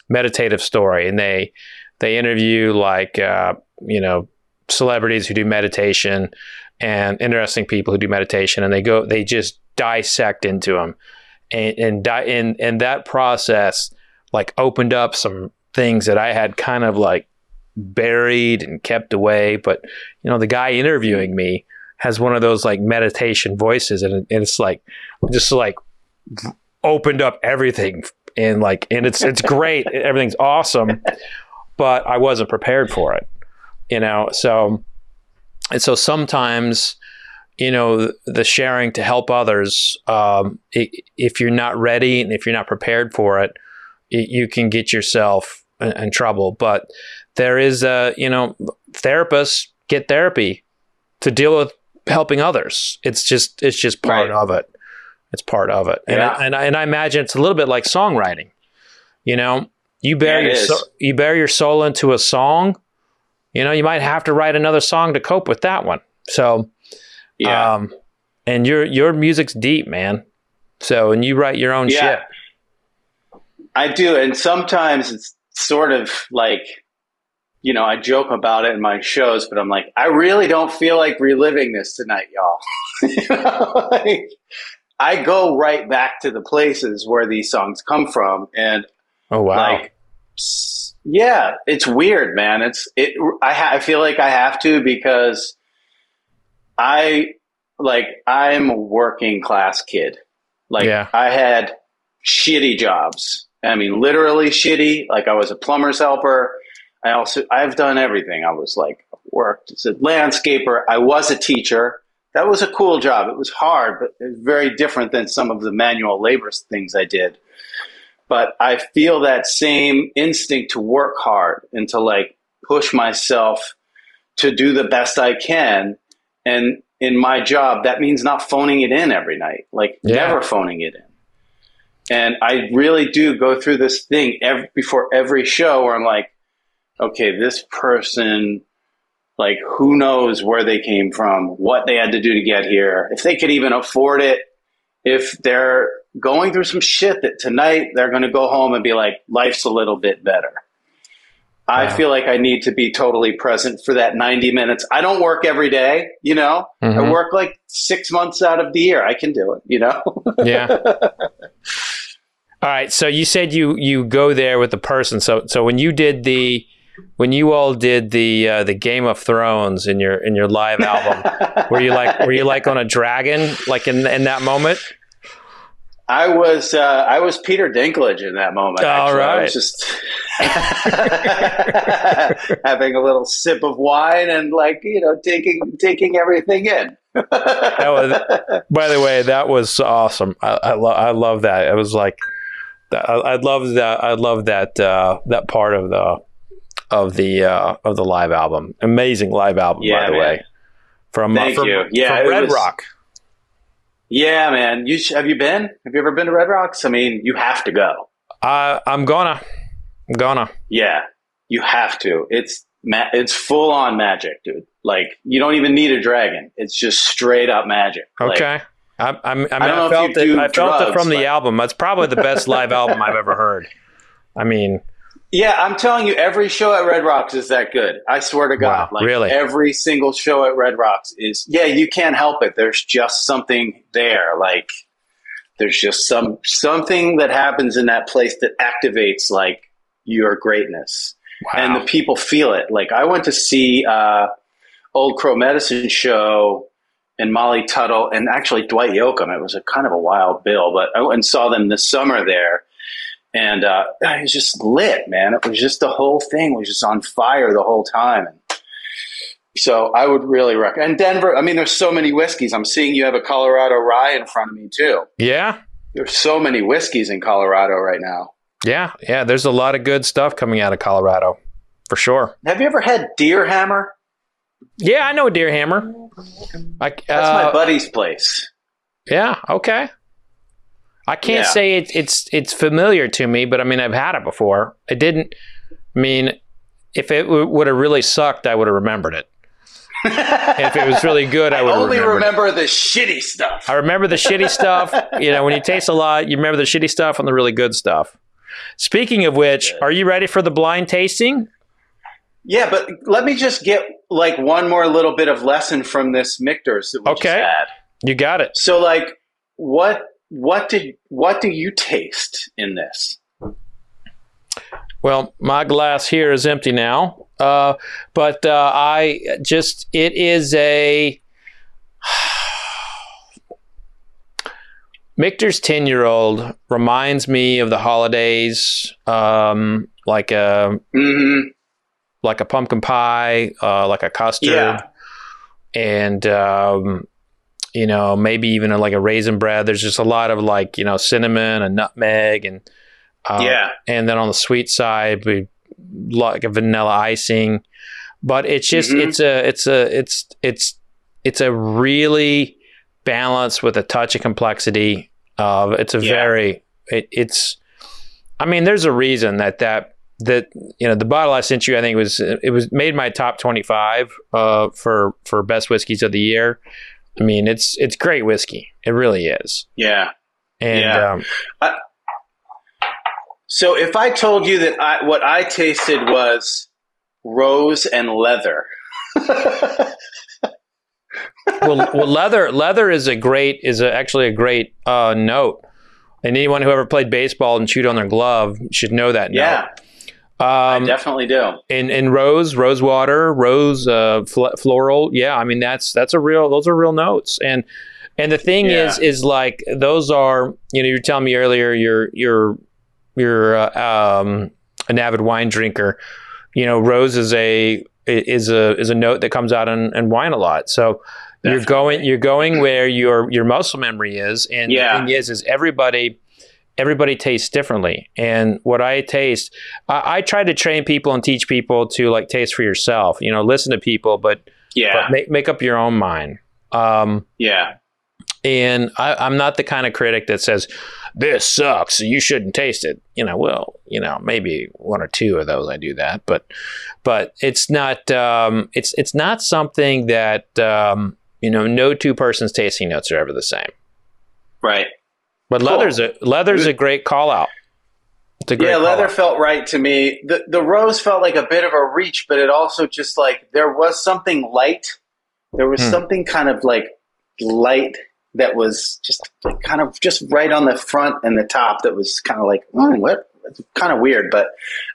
Meditative Story. And they interview like, you know, celebrities who do meditation and interesting people who do meditation. And they just dissect into them and that process like opened up some things that I had kind of like buried and kept away. But, you know, the guy interviewing me has one of those like meditation voices and it's like just like opened up everything and like and it's great. Everything's awesome, but I wasn't prepared for it, you know. So sometimes, you know, the sharing to help others, if you're not ready and if you're not prepared for it, you can get yourself in trouble. But there is a, you know, therapists get therapy to deal with helping others. It's just part of it. It's part of it. And I imagine it's a little bit like songwriting. You know, you bury your soul into a song, you know, you might have to write another song to cope with that one. So, and your music's deep, man. So, and you write your own shit. I do. And sometimes it's sort of like, you know, I joke about it in my shows, but I'm like, I really don't feel like reliving this tonight, y'all. You know, like, I go right back to the places where these songs come from. And like, yeah, it's weird, man. I feel like I have to, because I'm a working class kid. Like I had shitty jobs. I mean, literally shitty. Like I was a plumber's helper. I've done everything. I was like, worked as a landscaper. I was a teacher. That was a cool job. It was hard, but it was very different than some of the manual labor things I did. But I feel that same instinct to work hard and to like push myself to do the best I can. And in my job, that means not phoning it in every night, like never phoning it in. And I really do go through this thing before every show where I'm like, okay, this person, like, who knows where they came from, what they had to do to get here, if they could even afford it, if they're going through some shit that tonight they're going to go home and be like, life's a little bit better. Wow. I feel like I need to be totally present for that 90 minutes. I don't work every day, you know? Mm-hmm. I work like 6 months out of the year. I can do it, you know? Yeah. All right. So you said you go there with the person. So when you did the... When you all did the Game of Thrones in your live album, were you like on a dragon like in that moment? I was Peter Dinklage in that moment. All right, I was just having a little sip of wine and like, you know, taking everything in. By the way, that was awesome. I love that. It was like I love that part of the live album. Amazing live album, by the way. From Red Rock. Yeah, man. Have you ever been to Red Rocks? I mean, you have to go. I'm gonna. Yeah, you have to. It's It's full on magic, dude. Like, you don't even need a dragon. It's just straight up magic. Okay. Like, I felt it from the album. That's probably the best live album I've ever heard. I mean, yeah, I'm telling you, every show at Red Rocks is that good. I swear to God. Wow, like, really? Every single show at Red Rocks is, yeah, you can't help it. There's just something there. Like, there's just something that happens in that place that activates, like, your greatness. Wow. And the people feel it. Like, I went to see Old Crow Medicine show and Molly Tuttle and actually Dwight Yoakam. It was a kind of a wild bill, but I went and saw them this summer there. And it was just lit, man. It was just, the whole thing was just on fire the whole time. And so I would really recommend. And Denver, I mean, there's so many whiskeys. I'm seeing you have a Colorado rye in front of me too. Yeah. There's so many whiskeys in Colorado right now. Yeah. Yeah. There's a lot of good stuff coming out of Colorado for sure. Have you ever had Deerhammer? Yeah, I know Deerhammer. That's my buddy's place. Yeah. Okay. I can't say it's familiar to me, but I mean, I've had it before. I didn't, I mean, if it would have really sucked, I would have remembered it. If it was really good, I would have remembered it. I only remember the shitty stuff. I remember the shitty stuff. You know, when you taste a lot, you remember the shitty stuff and the really good stuff. Speaking of which, are you ready for the blind tasting? Yeah, but let me just get like one more little bit of lesson from this Michter's that we just had. You got it. So like, What do you taste in this? Well, my glass here is empty now, but it is a Michter's 10-year-old reminds me of the holidays, like a pumpkin pie, like a custard, and. You know, maybe even like a raisin bread. There's just a lot of like, you know, cinnamon and nutmeg and then on the sweet side, we like a vanilla icing, but it's just, it's a really balance with a touch of complexity of, I mean, there's a reason that you know, the bottle I sent you, I think it was made my top 25 for best whiskeys of the year. I mean, it's great whiskey. It really is. Yeah. And so if I told you that what I tasted was rose and leather. well, leather is actually a great note. And anyone who ever played baseball and chewed on their glove should know that. Yeah. Note. I definitely do. And rosewater, floral. Yeah. I mean, those are real notes. And the thing is like, those are, you know, you were telling me earlier, you're an avid wine drinker, you know, rose is a note that comes out in wine a lot. So definitely. you're going where your muscle memory is. And the thing is everybody tastes differently. And what I taste, I try to train people and teach people to like taste for yourself, you know, listen to people, but make up your own mind. And I'm not the kind of critic that says, this sucks, you shouldn't taste it. You know, well, you know, maybe one or two of those I do that, but it's not, it's not something that, you know, no two persons' tasting notes are ever the same. Right. But cool. Leather's a great call out. It's a great leather felt right to me. The rose felt like a bit of a reach, but it also just like there was something light. There was something kind of like light that was just like kind of just right on the front and the top. That was kind of like what? It's kind of weird, but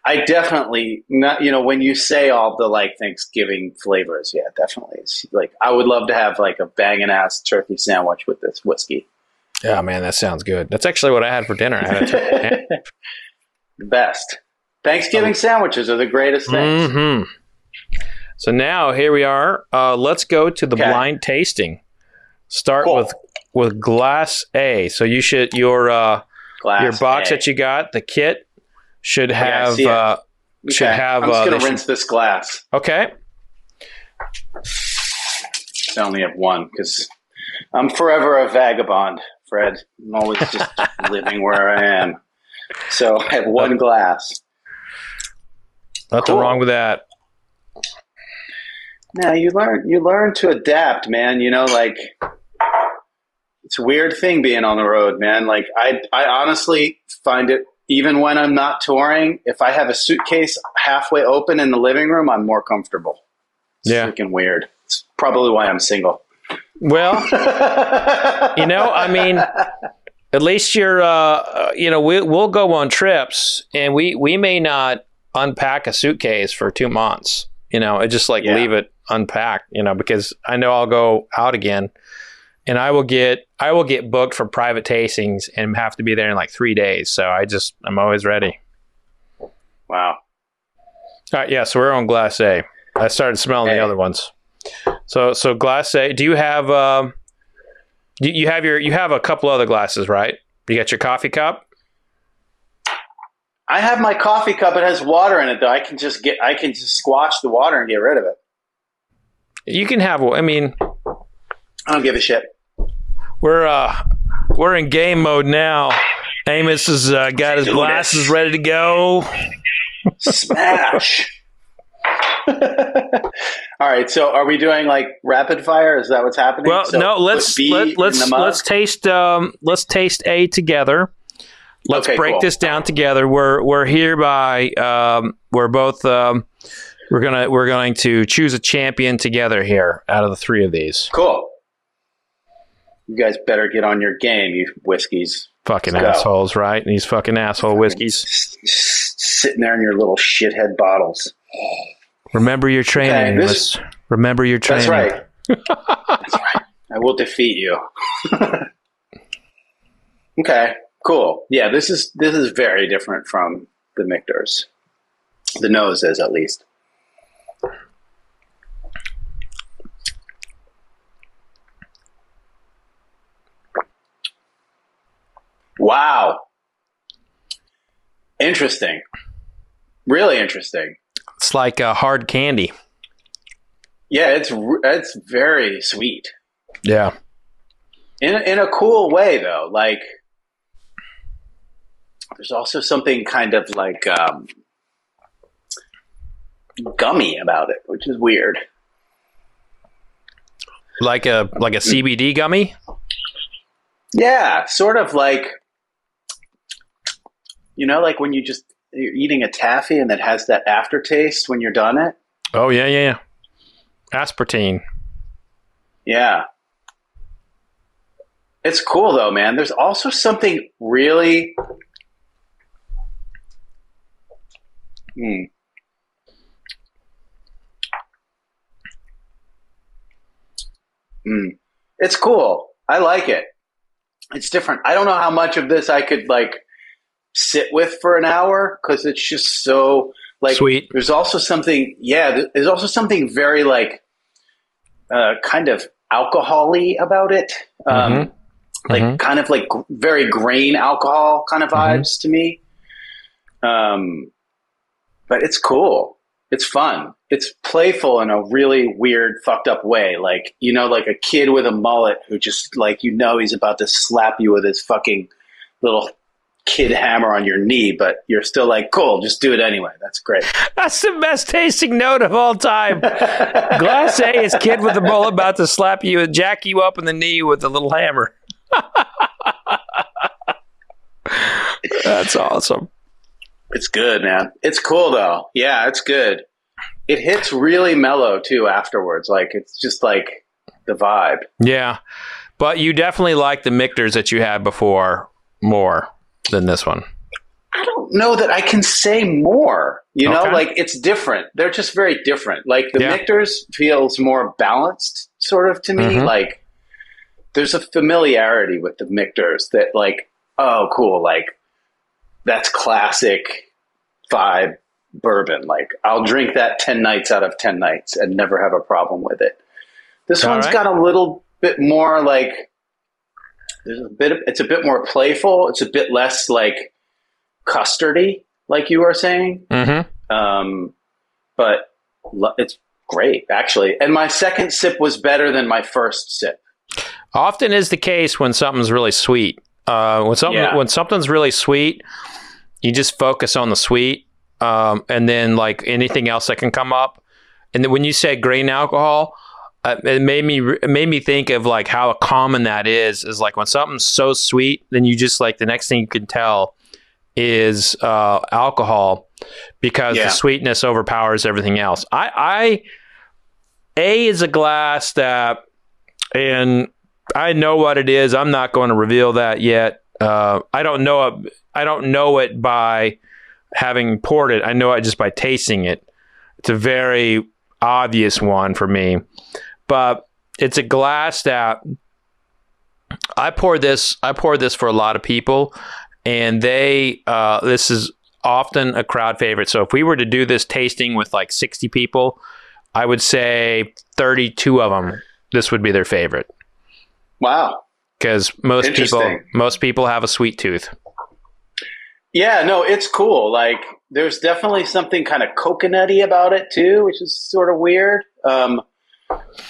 I definitely not. You know, when you say all the like Thanksgiving flavors, yeah, definitely. It's like I would love to have like a banging ass turkey sandwich with this whiskey. Yeah, man, that sounds good. That's actually what I had for dinner. I had the best. Thanksgiving sandwiches are the greatest things. Mm-hmm. So now here we are. Let's go to the blind tasting. Start with glass A. So you should your box that you got, the kit, should have. I'm just gonna rinse this glass. Okay. I only have one because I'm forever a vagabond. Fred, I'm always just living where I am. So I have one glass. Nothing wrong with that. No, you learn to adapt, man. You know, like, it's a weird thing being on the road, man. Like, I honestly find it, even when I'm not touring, if I have a suitcase halfway open in the living room, I'm more comfortable. It's freaking weird. It's probably why I'm single. Well, you know, I mean, at least you're, you know, we'll go on trips and we may not unpack a suitcase for 2 months. You know, I just leave it unpacked, you know, because I know I'll go out again and I will get booked for private tastings and have to be there in 3 days. So I'm always ready. Wow. All right. Yeah. So we're on Glass A. I started smelling the other ones. So Glass A, do you have, you have a couple other glasses, right? You got your coffee cup? I have my coffee cup. It has water in it, though. I can just squash the water and get rid of it. You can have. I mean, I don't give a shit. We're in game mode now. Amos has got his glasses ready to go. Smash! All right. So, are we doing rapid fire? Is that what's happening? Well, so no. Let's taste. Let's taste A together. Let's break this down together. We're hereby we're both we're going to choose a champion together here out of the three of these. Cool. You guys better get on your game, you whiskeys. Fucking assholes, right? These fucking asshole whiskeys. Sitting there in your little shithead bottles. Remember your training. Remember your training. That's right. That's right. I will defeat you. Okay. Cool. Yeah, this is very different from the Michters. The nose is, at least. Wow. Interesting. Really interesting. It's like a hard candy. Yeah, it's very sweet. Yeah. In a cool way, though. Like, there's also something kind of gummy about it, which is weird. Like a CBD gummy? Yeah, sort of when you're eating a taffy and that has that aftertaste when you're done it. Oh, yeah. Aspartame. Yeah. It's cool, though, man. There's also something really... It's cool. I like it. It's different. I don't know how much of this I could sit with for an hour, because it's just so sweet. There's also something. Yeah, there's also something very kind of alcohol-y about it. Kind of very grain alcohol kind of vibes to me. But it's cool. It's fun. It's playful in a really weird, fucked up way. A kid with a mullet who just he's about to slap you with his fucking little kid hammer on your knee, but you're still cool, just do it anyway. That's great. That's the best tasting note of all time. Glass A is kid with a mullet about to slap you and jack you up in the knee with a little hammer. That's awesome. It's good, man. It's cool, though. Yeah, it's good. It hits really mellow, too, afterwards. It's just the vibe. Yeah. But you definitely like the Michters that you had before more than this one. I don't know that I can say more. You know, it's different. They're just very different. The Michters feels more balanced, sort of, to me. Mm-hmm. There's a familiarity with the Michters that, oh, cool, that's classic vibe bourbon. I'll drink that 10 nights out of 10 nights and never have a problem with it. This one's got a little bit more it's a bit more playful. It's a bit less custardy, like you were saying. Mm-hmm. But it's great, actually. And my second sip was better than my first sip. Often is the case when something's really sweet. When something's really sweet, you just focus on the sweet, and then anything else that can come up, And when you said grain alcohol, it made me think of like how common that is like when something's so sweet, then you just like the next thing you can tell is alcohol, because the sweetness overpowers everything else. I is a glass that, and I know what it is. I'm not going to reveal that yet. I don't know it by having poured it. I know it just by tasting it. It's a very obvious one for me, but it's a glass that I pour this for a lot of people, and they this is often a crowd favorite. So if we were to do this tasting with like 60 people, I would say 32 of them, this would be their favorite. Wow. Because most people have a sweet tooth. Yeah, no, it's cool. Like, there's definitely something kind of coconutty about it too, which is sort of weird.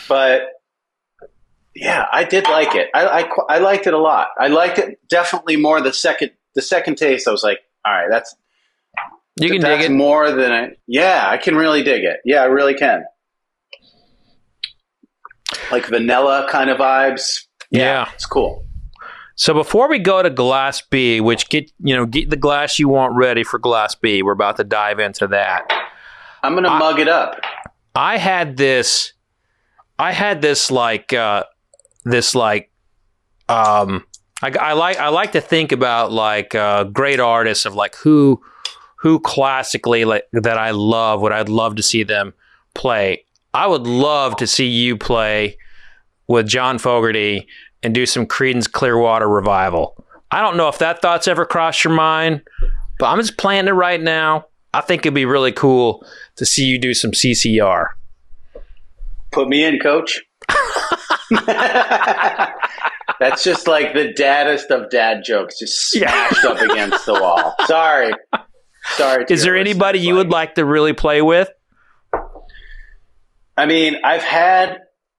But yeah, I did like it. I liked it a lot. I liked it definitely more the second taste. I was like, all right, that's dig it more than I. Yeah, I can really dig it. Yeah, I really can. Like vanilla kind of vibes. Yeah. It's cool. So before we go to glass B, which get the glass you want ready for glass B. We're about to dive into that. I'm gonna mug it up. I like to think about like great artists of like who classically like that I love. What I'd love to see them play. I would love to see you play with John Fogerty and do some Creedence Clearwater Revival. I don't know if that thought's ever crossed your mind, but I'm just planning it right now. I think it'd be really cool to see you do some CCR. Put me in, coach. That's just like the daddest of dad jokes, just smashed up against the wall. Sorry. Is there anybody you would like to really play with? I mean, I've had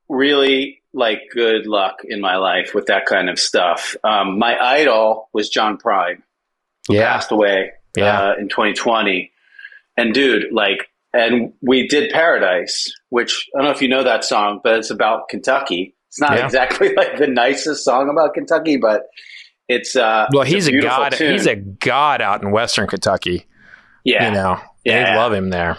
really like good luck in my life with that kind of stuff. My idol was John Prine, who passed away in 2020. And dude, like, and we did Paradise, which I don't know if you know that song, but it's about Kentucky. It's not exactly like the nicest song about Kentucky, but it's well, he's a god. Tune. He's a god out in Western Kentucky. Yeah, you know, they love him there.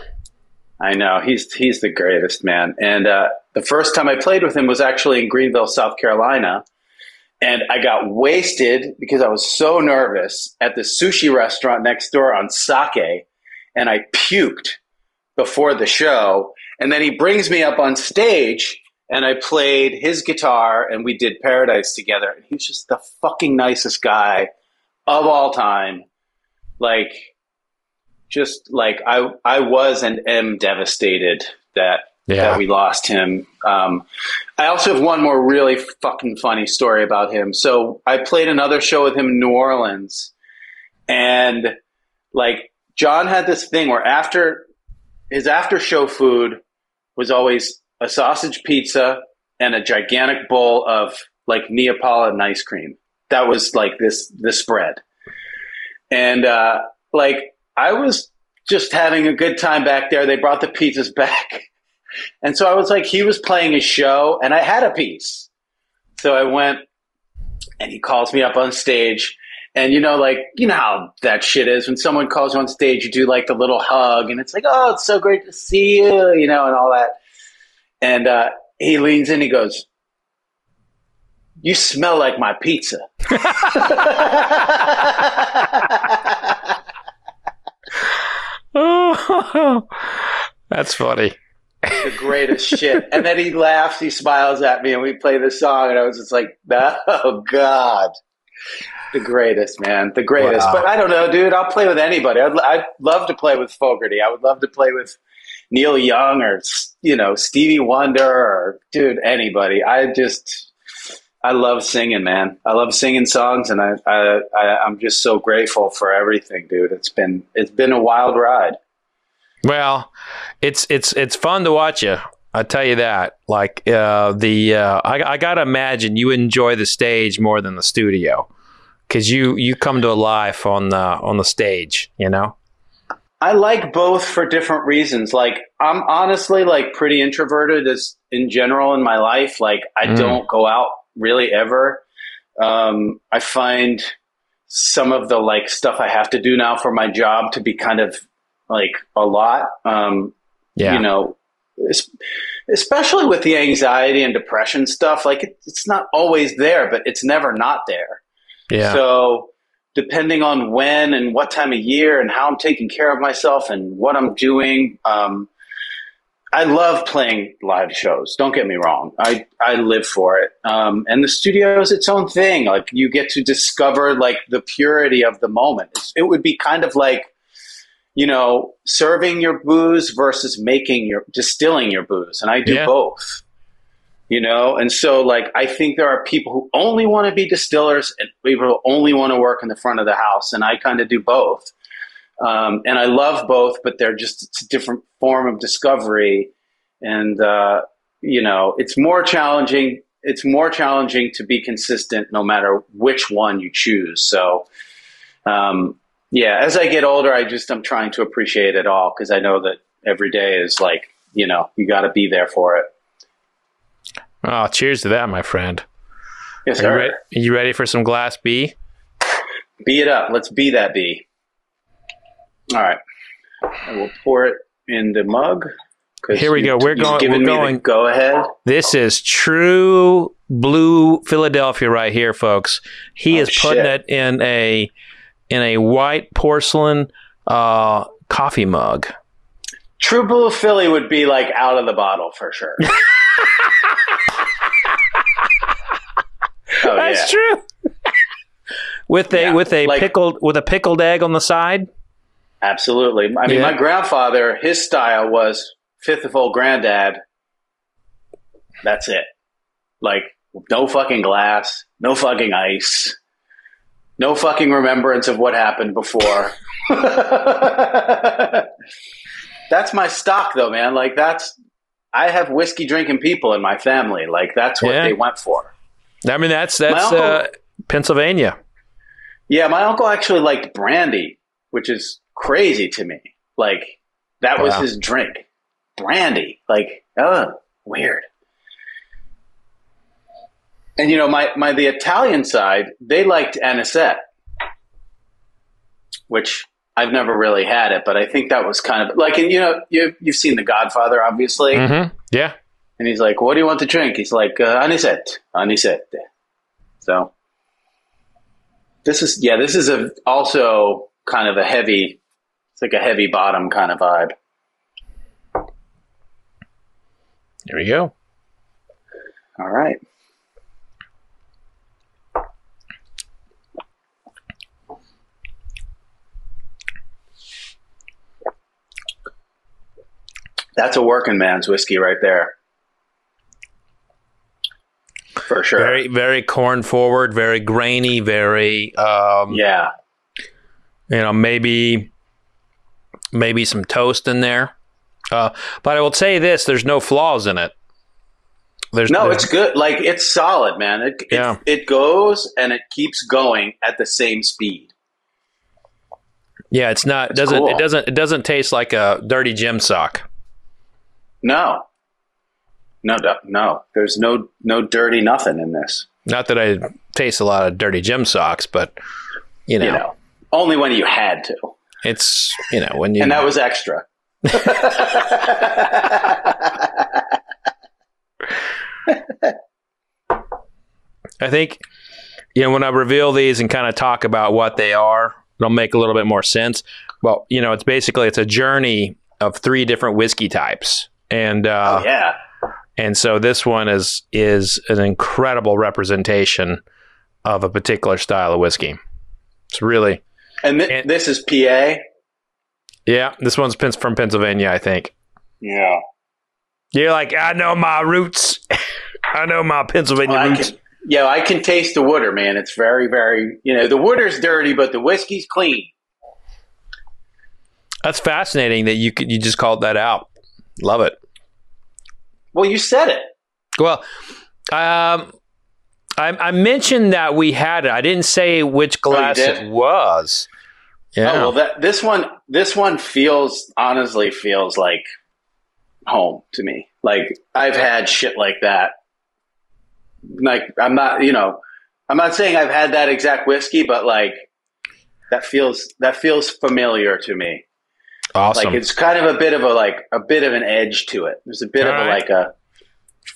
I know. He's the greatest, man. And the first time I played with him was actually in Greenville, South Carolina. And I got wasted because I was so nervous at the sushi restaurant next door on sake. And I puked before the show. And then he brings me up on stage and I played his guitar and we did Paradise together. And he's just the fucking nicest guy of all time. I was and am devastated that we lost him. I also have one more really fucking funny story about him. So I played another show with him in New Orleans, and like John had this thing where his after show food was always a sausage pizza and a gigantic bowl of like Neapolitan ice cream. That was like this spread. And I was just having a good time back there. They brought the pizzas back. And so I was like, he was playing his show and I had a piece. So I went and he calls me up on stage. And you know how that shit is. When someone calls you on stage, you do like the little hug and it's like, oh, it's so great to see you, you know, and all that. And he leans in, he goes, "You smell like my pizza." Oh, that's funny. The greatest shit. And then he laughs, he smiles at me, and we play this song. And I was just like, "Oh God, the greatest, man, the greatest." Wow. But I don't know, dude. I'll play with anybody. I'd love to play with Fogerty. I would love to play with Neil Young or Stevie Wonder or dude anybody. I love singing, man. I love singing songs, and I'm just so grateful for everything, dude. It's been a wild ride. Well, it's fun to watch you. I tell you that. Like I gotta imagine you enjoy the stage more than the studio, because you come to life on the stage. You know. I like both for different reasons. Like, I'm honestly like pretty introverted as in general in my life. Like, I don't go out really ever. I find some of the like stuff I have to do now for my job to be kind of like a lot. You know, especially with the anxiety and depression stuff, like it's not always there, but it's never not there. Yeah. So depending on when and what time of year and how I'm taking care of myself and what I'm doing. I love playing live shows. Don't get me wrong. I live for it. And the studio is its own thing. Like, you get to discover like the purity of the moment. It would be kind of like, you know, serving your booze versus distilling your booze. And I do both, you know? And so like, I think there are people who only want to be distillers and people who only want to work in the front of the house. And I kind of do both. And I love both, but they're just, it's a different form of discovery. And, you know, it's more challenging. It's more challenging to be consistent no matter which one you choose. So, yeah, as I get older, I'm trying to appreciate it all, because I know that every day is like, you know, you got to be there for it. Oh, cheers to that, my friend. Yes, sir. Are you ready for some glass B? B it up. Let's be that B. All right. I will pour it in the mug. Here we go. We're going. Go ahead. This is true blue Philadelphia right here, folks. He is putting it in a white porcelain coffee mug. True blue Philly would be like out of the bottle for sure. That's true. with a pickled egg on the side. Absolutely. I mean, my grandfather, his style was fifth of old granddad. That's it. Like, no fucking glass, no fucking ice. No fucking remembrance of what happened before. That's my stock, though, man. Like, I have whiskey drinking people in my family. Like, that's what they went for. I mean, that's uncle, Pennsylvania. Yeah, my uncle actually liked brandy, which is crazy to me. Like, that was his drink. Brandy. Like, weird. And, you know, the Italian side, they liked anisette, which I've never really had it, but I think that was kind of like, and you know, you've seen The Godfather, obviously. Mm-hmm. Yeah. And he's like, what do you want to drink? He's like, anisette. So this is also kind of a heavy, it's like a heavy bottom kind of vibe. There we go. All right. That's a working man's whiskey right there. For sure. Very, very corn forward, very grainy, very, you know, maybe some toast in there. But I will say this, there's no flaws in it. It's good. Like, it's solid, man. It goes and it keeps going at the same speed. Yeah. It doesn't taste like a dirty gym sock. No. There's no dirty nothing in this. Not that I taste a lot of dirty gym socks, but you know, only when you had to. It's when you and that was extra. I think when I reveal these and kind of talk about what they are, it'll make a little bit more sense. Well, it's basically a journey of three different whiskey types. And and so this one is an incredible representation of a particular style of whiskey. It's really this is PA. Yeah, this one's from Pennsylvania, I think. Yeah, you're like, I know my roots. I know my Pennsylvania roots. I can taste the water, man. It's very, very the water's dirty, but the whiskey's clean. That's fascinating that you just called that out. Love it. Well, you said it. Well, I mentioned that we had it. I didn't say which glass it was. Yeah. Oh, well, this one honestly feels like home to me. Like, I've had shit like that. Like, I'm not saying I've had that exact whiskey, but like that feels familiar to me. Awesome. Like, it's kind of a bit of an edge to it. There's a bit of a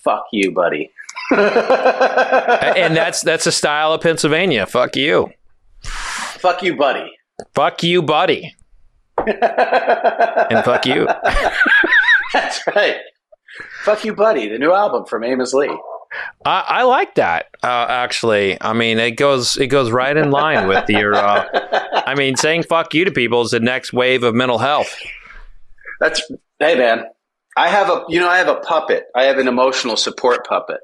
fuck you, buddy. And that's a style of Pennsylvania. Fuck you. Fuck you, buddy. Fuck you, buddy. And fuck you. That's right. Fuck you, buddy. The new album from Amos Lee. I like that, actually. I mean, it goes right in line with your... saying fuck you to people is the next wave of mental health. Hey, man. I have a puppet. I have an emotional support puppet.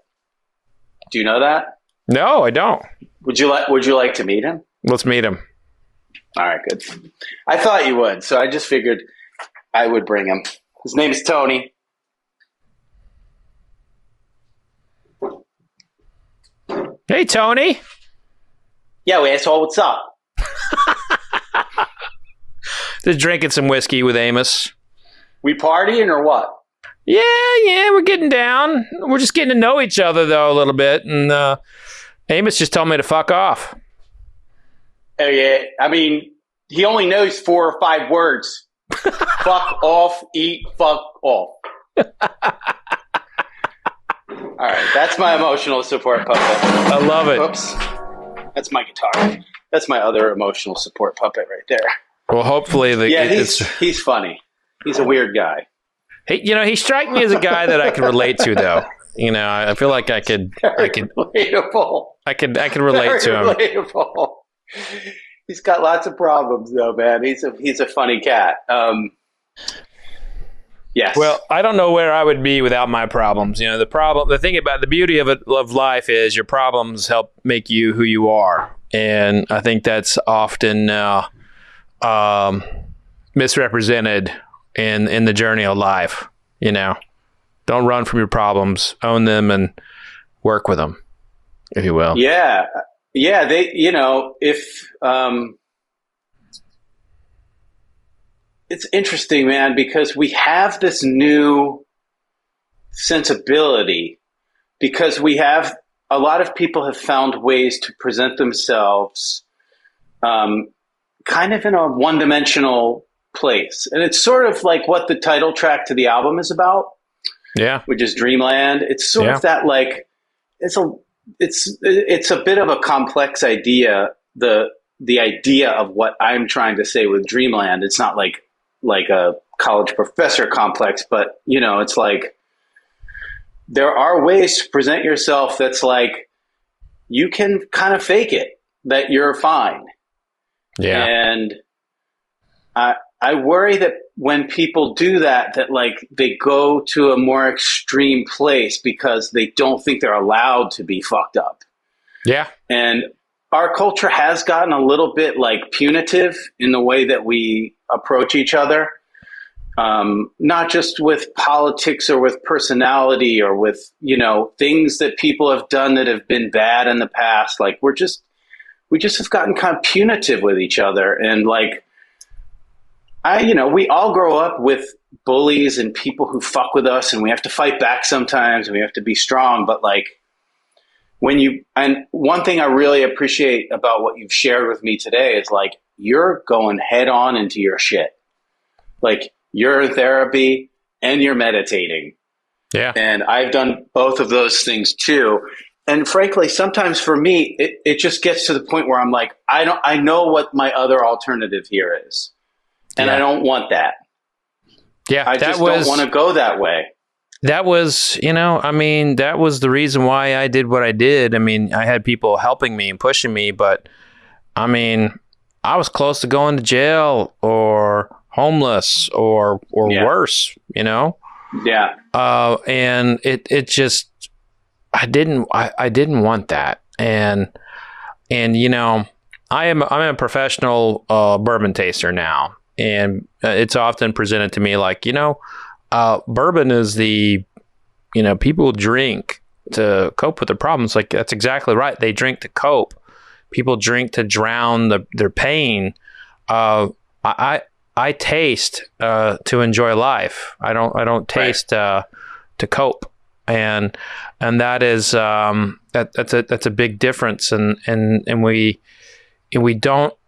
Do you know that? No, I don't. Would you like to meet him? Let's meet him. All right, good. I thought you would, so I just figured I would bring him. His name is Tony. Hey, Tony. Yo, asshole, what's up? Just drinking some whiskey with Amos. We partying or what? Yeah, we're getting down. We're just getting to know each other, though, a little bit. And Amos just told me to fuck off. Oh, yeah. I mean, he only knows 4 or 5 words. Fuck off, eat, fuck off. All right. That's my emotional support puppet. I love it. Oops. That's my guitar. That's my other emotional support puppet right there. Well, hopefully. He's funny. He's a weird guy. He strikes me as a guy that I can relate to, though. You know, I feel like I could relatable. I can relate to him. Relatable. He's got lots of problems, though, man. He's a funny cat. Yes. Well, I don't know where I would be without my problems. You know, the thing about the beauty of life is your problems help make you who you are, and I think that's often misrepresented in the journey of life. You know, don't run from your problems, own them, and work with them, if you will. Yeah. Yeah, it's interesting, man, because we have this new sensibility because a lot of people have found ways to present themselves kind of in a one-dimensional place. And it's sort of like what the title track to the album is about, which is Dreamland. It's sort of that, like, it's a bit of a complex idea, the idea of what I'm trying to say with Dreamland. It's not like a college professor complex, but it's like there are ways to present yourself that's like you can kind of fake it that you're fine. Yeah. And I worry that when people do that like they go to a more extreme place because they don't think they're allowed to be fucked up. Yeah. And our culture has gotten a little bit like punitive in the way that we approach each other. Not just with politics or with personality or with, things that people have done that have been bad in the past. Like we just have gotten kind of punitive with each other. And like, we all grow up with bullies and people who fuck with us, and we have to fight back sometimes, and we have to be strong. But like and one thing I really appreciate about what you've shared with me today is like, you're going head on into your shit. Like, you're in therapy and you're meditating. Yeah. And I've done both of those things too. And frankly, sometimes for me, it just gets to the point where I'm like, I know what my other alternative here is. And I don't want that. Yeah, I just don't want to go that way. That was, that was the reason why I did what I did. I mean, I had people helping me and pushing me, but I mean, I was close to going to jail or homeless or worse, Yeah. And it just, I didn't want that. And I'm a professional bourbon taster now. And it's often presented to me like, bourbon is the, people drink to cope with their problems. Like, that's exactly right. They drink to cope. People drink to drown their pain. I taste to enjoy life. I don't taste to cope, and that is that's a big difference. And we don't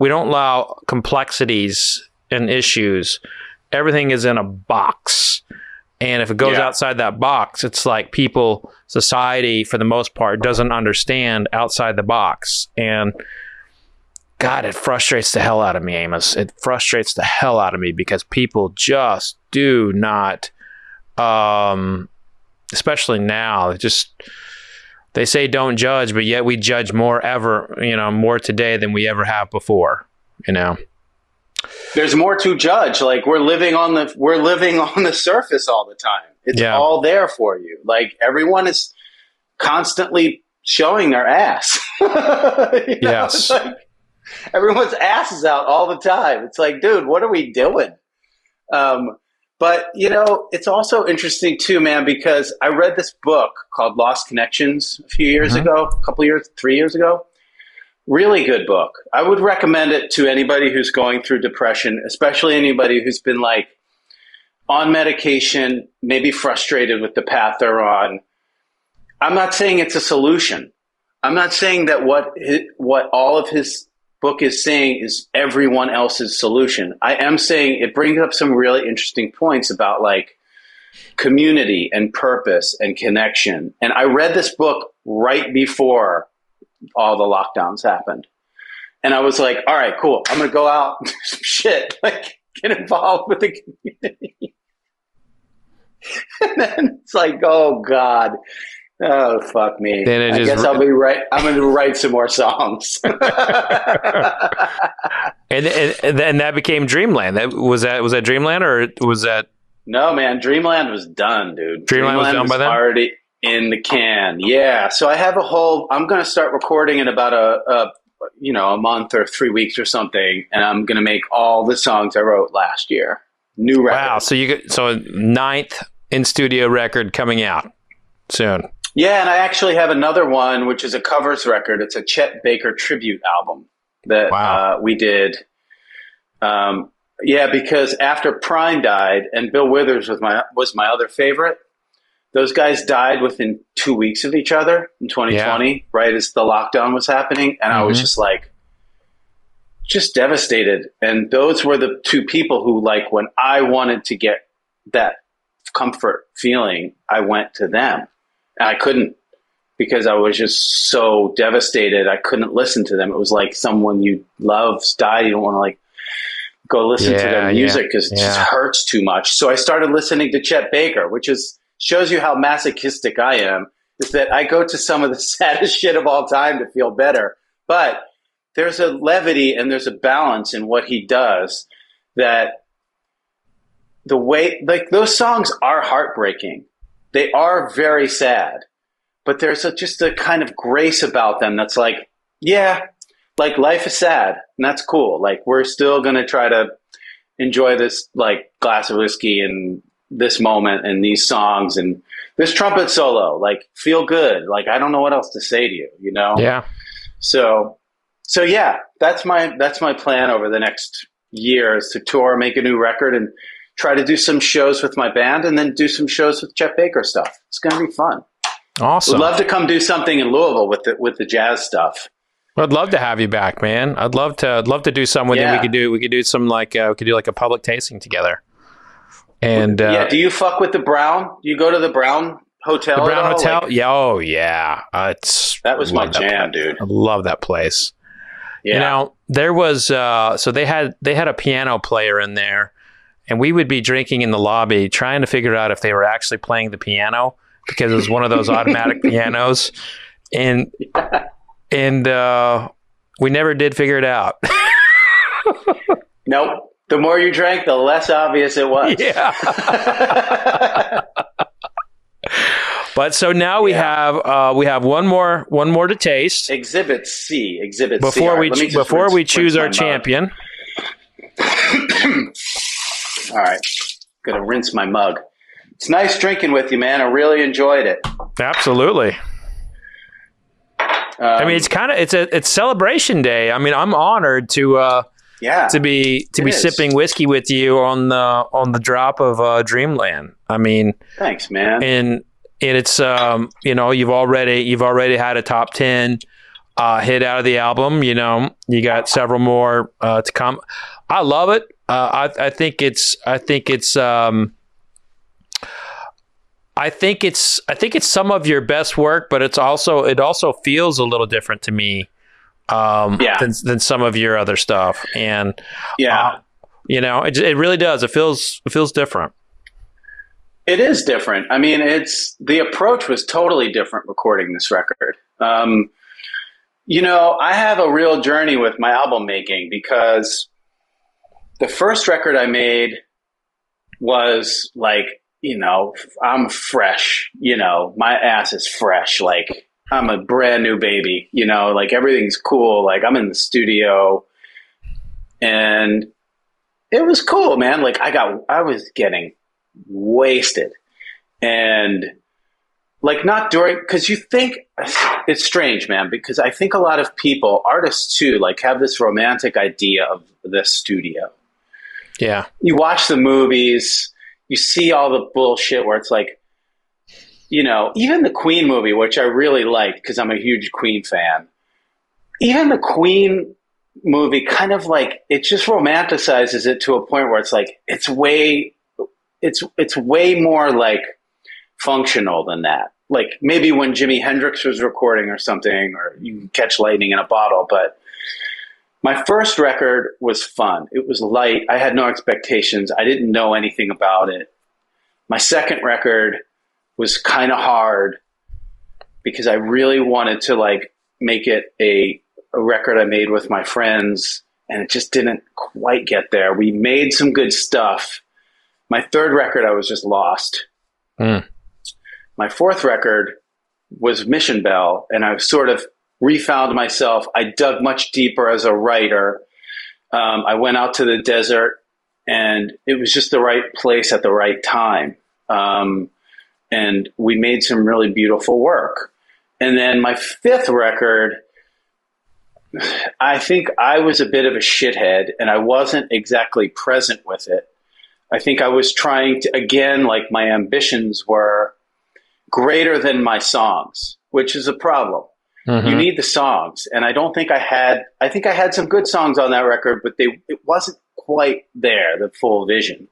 allow complexities and issues. Everything is in a box, and if it goes outside that box, it's like society for the most part doesn't understand outside the box. And God, it frustrates the hell out of me, Amos. It frustrates the hell out of me because people just do not, especially now, they say don't judge, but yet we judge more today than we ever have before, There's more to judge. Like we're living on the surface all the time. It's all there for you. Like everyone is constantly showing their ass. Yes. Everyone's ass is out all the time. It's like, dude, what are we doing? But, it's also interesting too, man, because I read this book called Lost Connections a few years ago, 3 years ago. Really good book. I would recommend it to anybody who's going through depression, especially anybody who's been like on medication, maybe frustrated with the path they're on. I'm not saying it's a solution. I'm not saying that what all of his book is saying is everyone else's solution. I am saying it brings up some really interesting points about like community and purpose and connection. And I read this book right before all the lockdowns happened. And I was like, all right, cool. I'm going to go out and do some shit, like get involved with the community. And then it's like, oh God. Oh, fuck me. I guess I'll be right. I'm going to write some more songs. and that became Dreamland. Was that Dreamland or was that? No, man. Dreamland was done, dude. Dreamland was done by then? Already in the can. Yeah. So I have I'm going to start recording in about a month or 3 weeks or something. And I'm going to make all the songs I wrote last year. New record. Wow. So so 9th in studio record coming out soon. Yeah, and I actually have another one, which is a covers record. It's a Chet Baker tribute album that we did. Because after Prine died, and Bill Withers was my other favorite, those guys died within 2 weeks of each other in 2020, right as the lockdown was happening. And I was just devastated. And those were the two people who, like, when I wanted to get that comfort feeling, I went to them. And I couldn't because I was just so devastated. I couldn't listen to them. It was like someone you love died. You don't want to like go listen to their music because it just hurts too much. So I started listening to Chet Baker, which shows you how masochistic I am, is that I go to some of the saddest shit of all time to feel better. But there's a levity and there's a balance in what he does that the way – like those songs are heartbreaking. They are very sad, but there's just a kind of grace about them that's like, yeah, like life is sad and that's cool. Like we're still going to try to enjoy this like glass of whiskey and this moment and these songs and this trumpet solo, like feel good. Like, I don't know what else to say to you, Yeah. So yeah, that's my plan over the next year is to tour, make a new record and try to do some shows with my band and then do some shows with Chet Baker stuff. It's going to be fun. Awesome. Would love to come do something in Louisville with the jazz stuff. I'd love to have you back, man. I'd love to do something with you. We could do like a public tasting together. And do you fuck with the Brown? You go to the Brown Hotel? The Brown Hotel? Like, yeah. Oh yeah. That was my jam, dude. I love that place. Yeah. There was so they had a piano player in there. And we would be drinking in the lobby trying to figure out if they were actually playing the piano because it was one of those automatic pianos. And we never did figure it out. Nope. The more you drank, the less obvious it was. Yeah. But so now we have one more to taste. Exhibit C. Before we choose our champion. All right, gonna rinse my mug. It's nice drinking with you, man. I really enjoyed it. Absolutely. I mean, it's celebration day. I mean, I'm honored to be sipping whiskey with you on the drop of Dreamland. I mean, thanks, man. And it's you've already had a top 10 hit out of the album. You know, you got several more to come. I love it. I think it's some of your best work, but it also feels a little different to me than some of your other stuff. And it really does. It feels different. It is different. I mean, the approach was totally different recording this record. I have a real journey with my album making because the first record I made was like, I'm fresh, my ass is fresh. Like I'm a brand new baby, like everything's cool. Like I'm in the studio and it was cool, man. Like I was getting wasted and like not during, cause you think it's strange, man, because I think a lot of people, artists too, like have this romantic idea of the studio. Yeah. You watch the movies, you see all the bullshit where it's like, even the Queen movie, which I really liked because I'm a huge Queen fan. Even the Queen movie kind of like, it just romanticizes it to a point where it's like, it's way more like functional than that. Like maybe when Jimi Hendrix was recording or something, or you can catch lightning in a bottle, but my first record was fun. It was light. I had no expectations. I didn't know anything about it. My second record was kind of hard because I really wanted to like make it a record I made with my friends, and it just didn't quite get there. We made some good stuff. My third record, I was just lost. Mm. My fourth record was Mission Bell, and I was sort of refound myself. I dug much deeper as a writer. I went out to the desert and it was just the right place at the right time. And we made some really beautiful work. And then my fifth record, I think I was a bit of a shithead and I wasn't exactly present with it. I think I was trying to, again, like my ambitions were greater than my songs, which is a problem. Mm-hmm. You need the songs. And I think I had some good songs on that record, but it wasn't quite there, the full vision.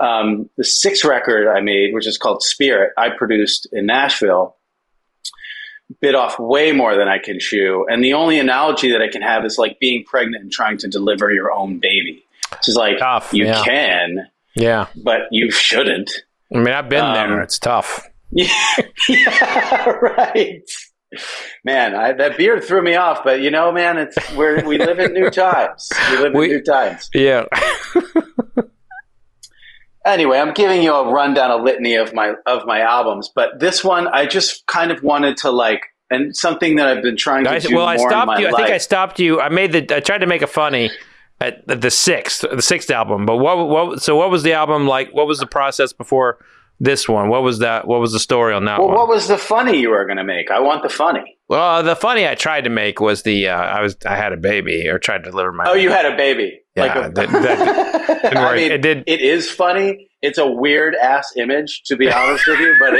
The sixth record I made, which is called Spirit, I produced in Nashville, bit off way more than I can chew. And the only analogy that I can have is like being pregnant and trying to deliver your own baby. It's like, tough, you can, but you shouldn't. I mean, I've been there. It's tough. Yeah, right. Man, that beard threw me off, but man, we live in new times. Yeah. Anyway, I'm giving you a rundown, a litany of my albums, but this one I just kind of wanted to like, and something that I've been trying to do. Well, more I stopped in my you. Life. I think I stopped you. I tried to make a funny at the sixth album, but what was the album like? What was the process before? This one, what was that? What was the story on that one? Well, what was the funny you were going to make? I want the funny. Well, the funny I tried to make was I had a baby or tried to deliver my baby. You had a baby. Yeah, that didn't work. I mean, it is funny. It's a weird ass image, to be honest with you, but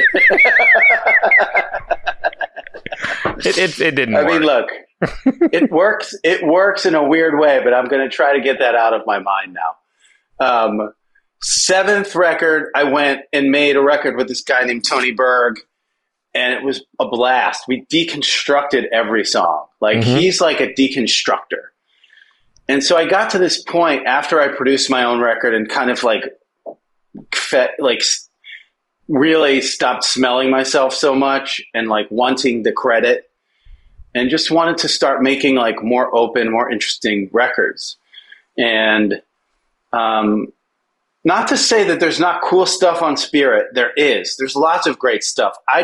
it didn't work. I mean, look, it works in a weird way, but I'm going to try to get that out of my mind now. Seventh record, I went and made a record with this guy named Tony Berg, and it was a blast. We deconstructed every song. Like, mm-hmm. He's like a deconstructor. And so I got to this point after I produced my own record and kind of like really stopped smelling myself so much and like wanting the credit and just wanted to start making like more open, more interesting records. And, not to say that there's not cool stuff on Spirit. There is. There's lots of great stuff. I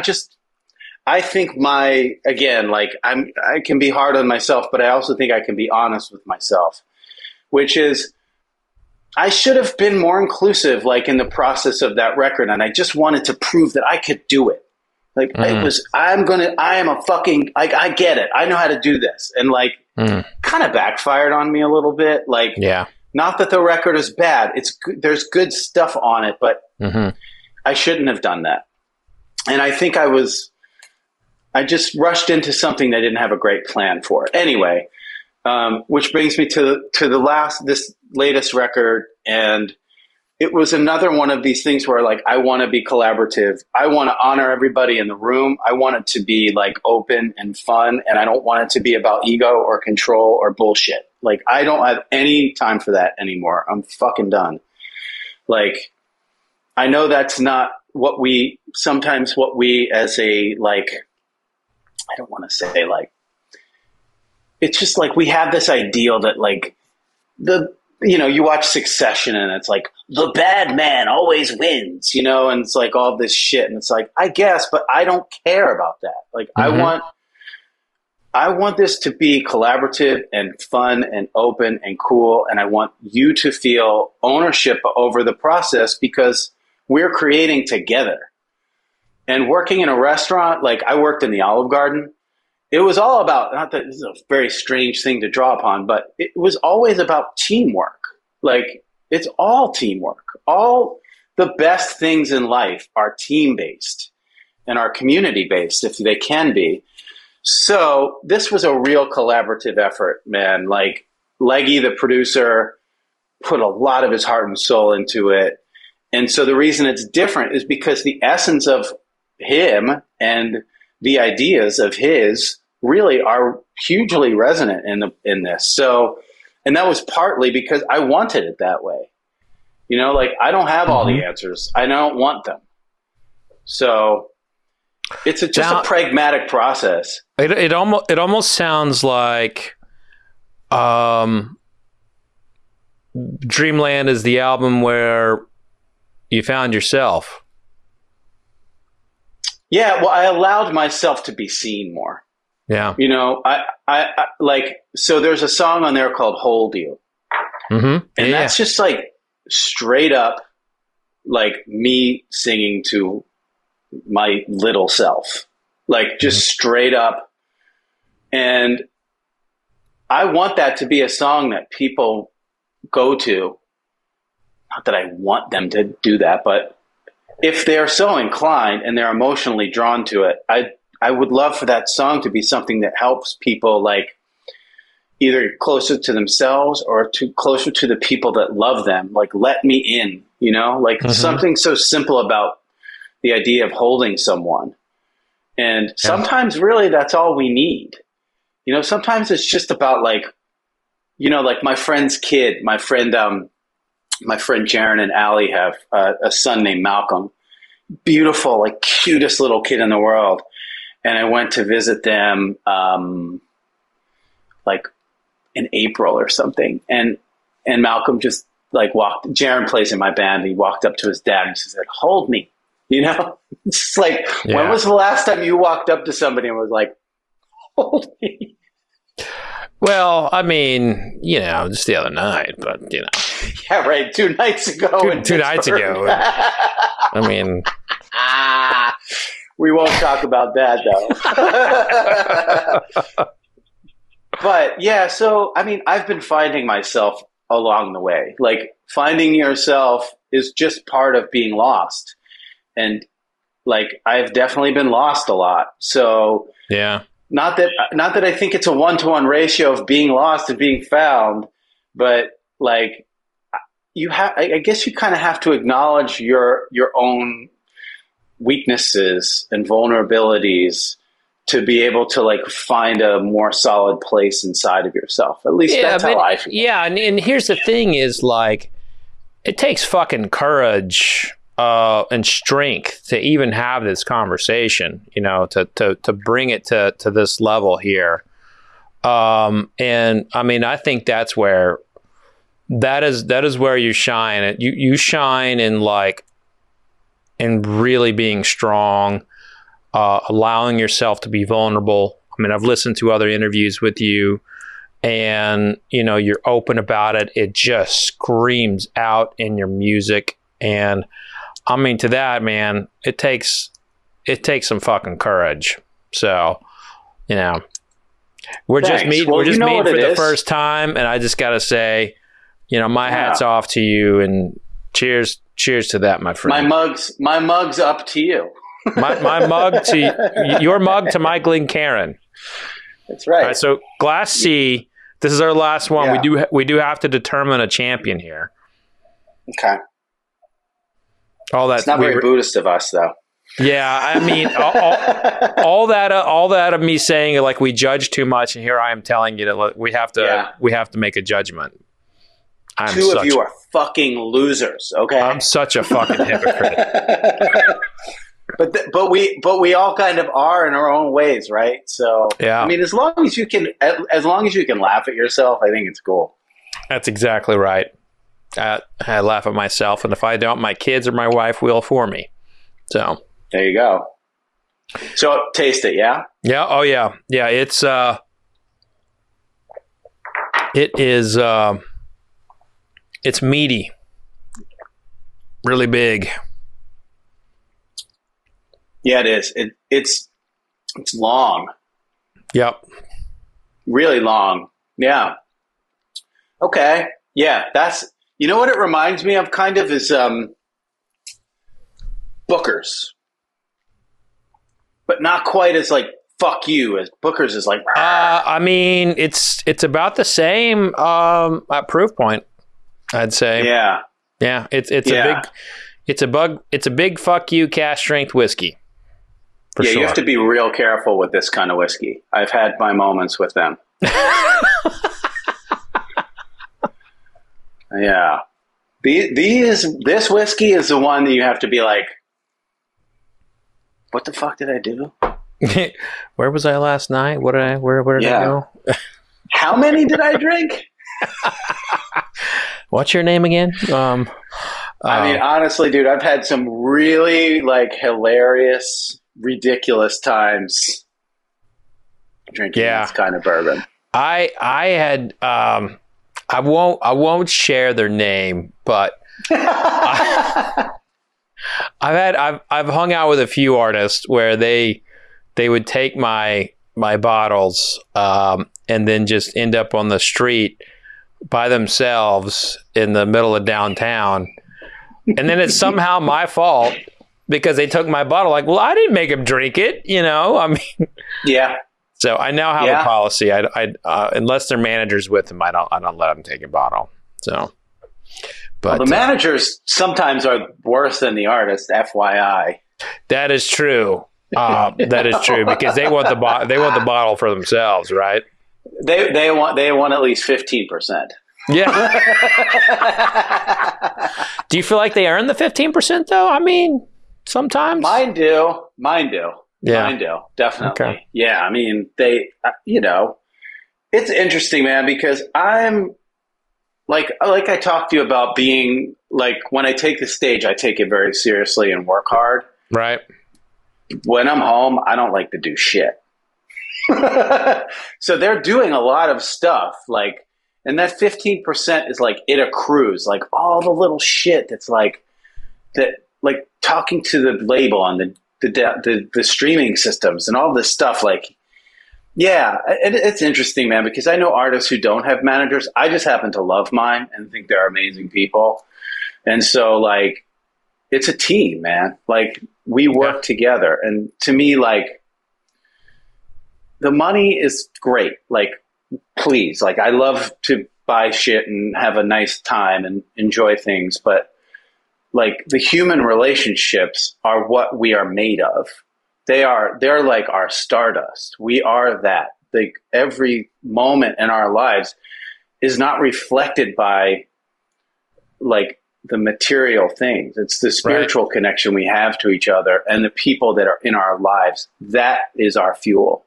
can be hard on myself, but I also think I can be honest with myself, which is I should have been more inclusive, like in the process of that record. And I just wanted to prove that I could do it. Like it was, I get it. I know how to do this. And kind of backfired on me a little bit. Not that the record is bad. There's good stuff on it, but I shouldn't have done that. And I think I just rushed into something that didn't have a great plan for. Anyway, which brings me to the latest record. And it was another one of these things where I want to be collaborative. I want to honor everybody in the room. I want it to be open and fun. And I don't want it to be about ego or control or bullshit. I don't have any time for that anymore. I'm fucking done. I know that's not what we as a, I don't want to say it's just we have this ideal that you watch Succession and it's the bad man always wins, and it's all this shit. And it's I guess, but I don't care about that. I want this to be collaborative and fun and open and cool. And I want you to feel ownership over the process because we're creating together. And working in a restaurant, I worked in the Olive Garden. It was all about, not that this is a very strange thing to draw upon, but it was always about teamwork. It's all teamwork. All the best things in life are team-based and are community-based if they can be. So this was a real collaborative effort, man. Leggy, the producer, put a lot of his heart and soul into it. And so the reason it's different is because the essence of him and the ideas of his really are hugely resonant in this. So, and that was partly because I wanted it that way. I don't have all the answers. I don't want them. So it's just a pragmatic process. It almost sounds like Dreamland is the album where you found yourself. Yeah, well, I allowed myself to be seen more. Yeah. I so there's a song on there called Hold You. Mm-hmm. And that's just straight up me singing to my little self, just straight up. And I want that to be a song that people go to. Not that I want them to do that, but if they're so inclined and they're emotionally drawn to it, I would love for that song to be something that helps people either closer to themselves or closer to the people that love them. Let me in, something so simple about the idea of holding someone. And sometimes really that's all we need. Sometimes it's just about my friend's kid, my friend Jaron and Allie have a son named Malcolm, beautiful, cutest little kid in the world. And I went to visit them, in April or something. And Malcolm just walked, Jaron plays in my band. And he walked up to his dad and she said, "Hold me," It's when was the last time you walked up to somebody and was like, "Hold me"? Well, I mean, just the other night, but yeah, right. Two nights ago. I mean, we won't talk about that though. But yeah, so I mean, I've been finding myself along the way. Finding yourself is just part of being lost, and I've definitely been lost a lot. So yeah. Not that I think it's a 1-to-1 ratio of being lost and being found, but I guess you kind of have to acknowledge your own weaknesses and vulnerabilities to be able to find a more solid place inside of yourself. At least that's how I feel. Yeah. And here's the thing is it takes fucking courage and strength to even have this conversation, to bring it to this level here. And I mean, I think that's where that is where you shine. You shine in in really being strong, allowing yourself to be vulnerable. I mean, I've listened to other interviews with you and, you're open about it. It just screams out in your music. And I mean, to that, man, it takes it takes some fucking courage. So, you know, we're just meeting for the first time, and I just gotta say, you know, my hat's off to you, and cheers to that, my friend. My mug's up to you. my mug to your mug to my Glencairn. That's right. All right, so Glass C. This is our last one. Yeah. We do have to determine a champion here. Okay. All that. It's not very Buddhist of us, though. Yeah, I mean, all that of me saying like we judge too much, and here I am telling you that we have to make a judgment. Two of you are fucking losers. Okay. I'm such a fucking hypocrite. But we all kind of are in our own ways, right? So yeah. I mean, as long as you can laugh at yourself, I think it's cool. That's exactly right. I laugh at myself, and if I don't, my kids or my wife will for me. So there you go. So taste it, yeah? Yeah. Oh yeah, yeah. It's it's meaty, really big. Yeah, it is. It's long. Yep. Really long. Yeah. Okay. Yeah, that's, you know what it reminds me of kind of is Booker's. But not quite as like fuck you as Booker's is like I mean, it's about the same at proof point, I'd say. Yeah. Yeah, it's a big fuck you cash strength whiskey. Yeah, sure. You have to be real careful with this kind of whiskey. I've had my moments with them. Yeah. This whiskey is the one that you have to be like, what the fuck did I do? Where was I last night? Where did I go? How many did I drink? What's your name again? I mean, honestly, dude, I've had some really like hilarious, ridiculous times drinking this kind of bourbon. I had I won't share their name, but I've hung out with a few artists where they would take my bottles and then just end up on the street by themselves in the middle of downtown, and then it's somehow my fault. Because they took my bottle, like, well, I didn't make them drink it, you know. I mean, yeah. So I now have a policy. I unless their manager's with them, I don't let them take a bottle. So, but well, the managers sometimes are worse than the artists. FYI, that is true. That is true because they want the bottle for themselves, right? They want at least 15%. Yeah. Do you feel like they earn the 15% though? I mean. Sometimes mine do. Yeah, mine do definitely. Okay. Yeah, I mean they. You know, it's interesting, man, because I'm like I talked to you about being like when I take the stage, I take it very seriously and work hard. Right. When I'm home, I don't like to do shit. So they're doing a lot of stuff, like, and that 15% is like it accrues, like all the little shit that's like that. Like talking to the label on the streaming systems and all this stuff. Like, yeah, it's interesting, man, because I know artists who don't have managers. I just happen to love mine and think they're amazing people. And so like, it's a team, man. Like we work together. And to me, like the money is great. Like, please. Like I love to buy shit and have a nice time and enjoy things, but like the human relationships are what we are made of. They're like our stardust. We are that. Like every moment in our lives is not reflected by like the material things. It's the spiritual connection we have to each other and the people that are in our lives. That is our fuel.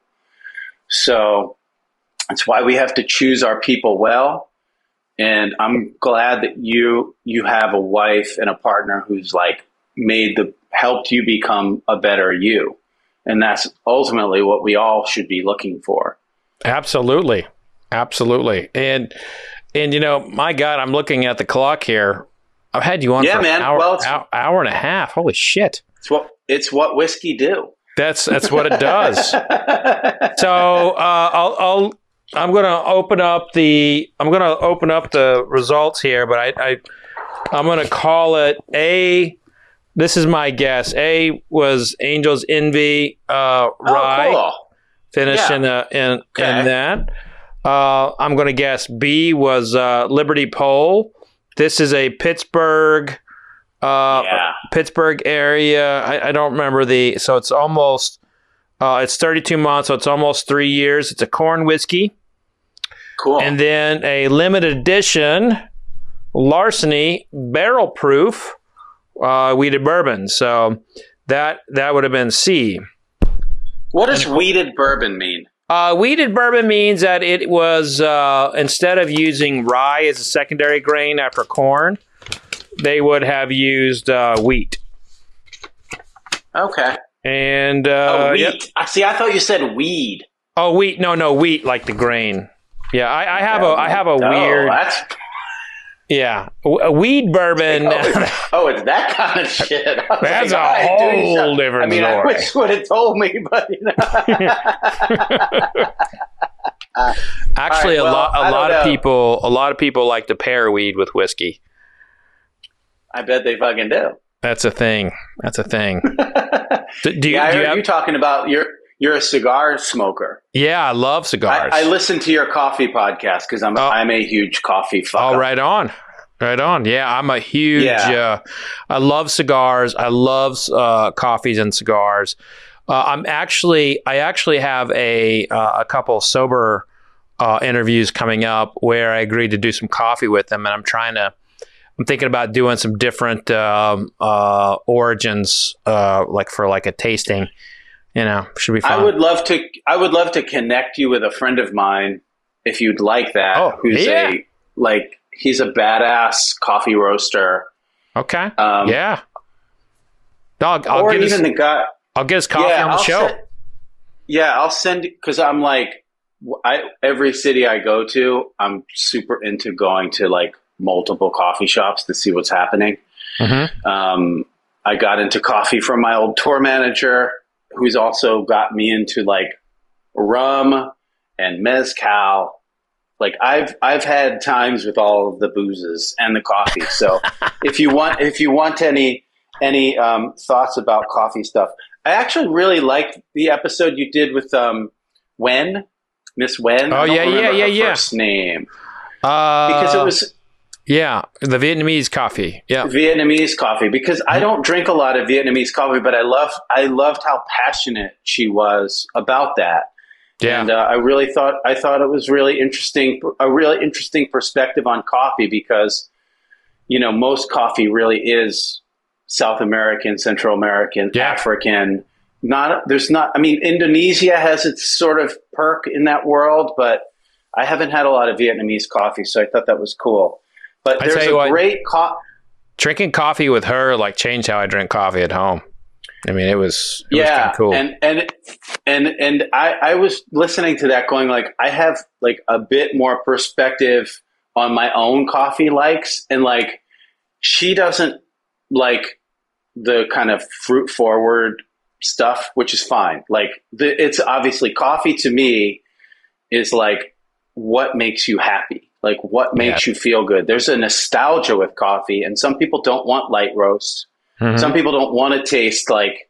So that's why we have to choose our people well. And I'm glad that you have a wife and a partner who's like helped you become a better you. And that's ultimately what we all should be looking for. Absolutely. Absolutely. And you know, my God, I'm looking at the clock here. I've had you on for an hour and a half. Holy shit. It's what It's what whiskey do. That's what it does. So I'm gonna open up the results here, but I'm gonna call it A. This is my guess. A was Angel's Envy Rye. Cool. Finished in that. I'm gonna guess B was Liberty Pole. This is a Pittsburgh. Pittsburgh area. I don't remember so it's almost, it's 32 months, so it's almost 3 years. It's a corn whiskey. Cool. And then a limited edition Larceny Barrel Proof Wheated Bourbon. So that would have been C. What does wheated bourbon mean? Wheated bourbon means that it was, instead of using rye as a secondary grain after corn, they would have used wheat. Okay. And wheat. Yep. See, I thought you said weed. Oh, wheat. No, wheat like the grain. Yeah, I have a weird. That's... Yeah, a weed bourbon. It's that kind of shit. That's like, a whole different story. I wish you would have told me, but you know. Actually, a lot of people like to pair weed with whiskey. I bet they fucking do. That's a thing. You talking about you're a cigar smoker? Yeah, I love cigars. I listen to your coffee podcast because I'm a huge coffee fucker. Oh, right on. Yeah, I'm a huge. Yeah. I love cigars. I love coffees and cigars. I actually have a couple sober interviews coming up where I agreed to do some coffee with them, and I'm thinking about doing some different origins, like a tasting. You know, should be fun. I would love to connect you with a friend of mine if you'd like that. Oh, who's he's a badass coffee roaster. Okay. Yeah. Dog. I'll get his coffee on the show. I'll send because I'm like, every city I go to, I'm super into going to like multiple coffee shops to see what's happening. Mm-hmm. I got into coffee from my old tour manager, who's also got me into like rum and mezcal. Like I've had times with all of the boozes and the coffee. So if you want any thoughts about coffee stuff, I actually really liked the episode you did with Miss Wen. Oh yeah. First name because it was. Yeah, the Vietnamese coffee. Yeah, Vietnamese coffee because I don't drink a lot of Vietnamese coffee, but I loved how passionate she was about that. Yeah, and I thought it was really interesting, a really interesting perspective on coffee because you know most coffee really is South American, Central American, African. Indonesia has its sort of perk in that world, but I haven't had a lot of Vietnamese coffee, so I thought that was cool. But there's great coffee. Drinking coffee with her like changed how I drink coffee at home. I mean, it was kind of cool. And I was listening to that, going like, I have like a bit more perspective on my own coffee likes, and like she doesn't like the kind of fruit forward stuff, which is fine. Like it's obviously coffee to me is like what makes you happy. Like what makes you feel good? There's a nostalgia with coffee, and some people don't want light roast. Mm-hmm. Some people don't want to taste like,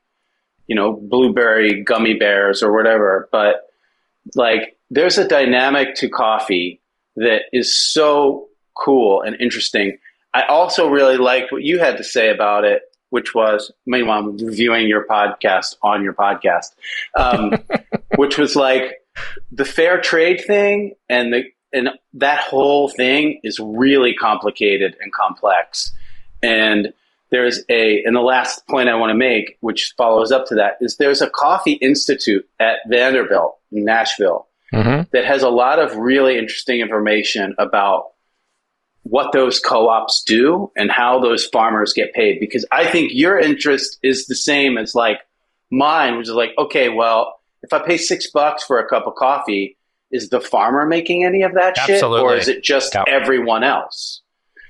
you know, blueberry gummy bears or whatever. But like, there's a dynamic to coffee that is so cool and interesting. I also really liked what you had to say about it, which was, meanwhile, I'm reviewing your podcast on your podcast, which was like the fair trade thing and that whole thing is really complicated and complex. And and the last point I want to make, which follows up to that, is there's a coffee institute at Vanderbilt in Nashville that has a lot of really interesting information about what those co-ops do and how those farmers get paid. Because I think your interest is the same as like mine, which is like, okay, well, if I pay $6 for a cup of coffee, is the farmer making any of that shit, or is it just everyone else?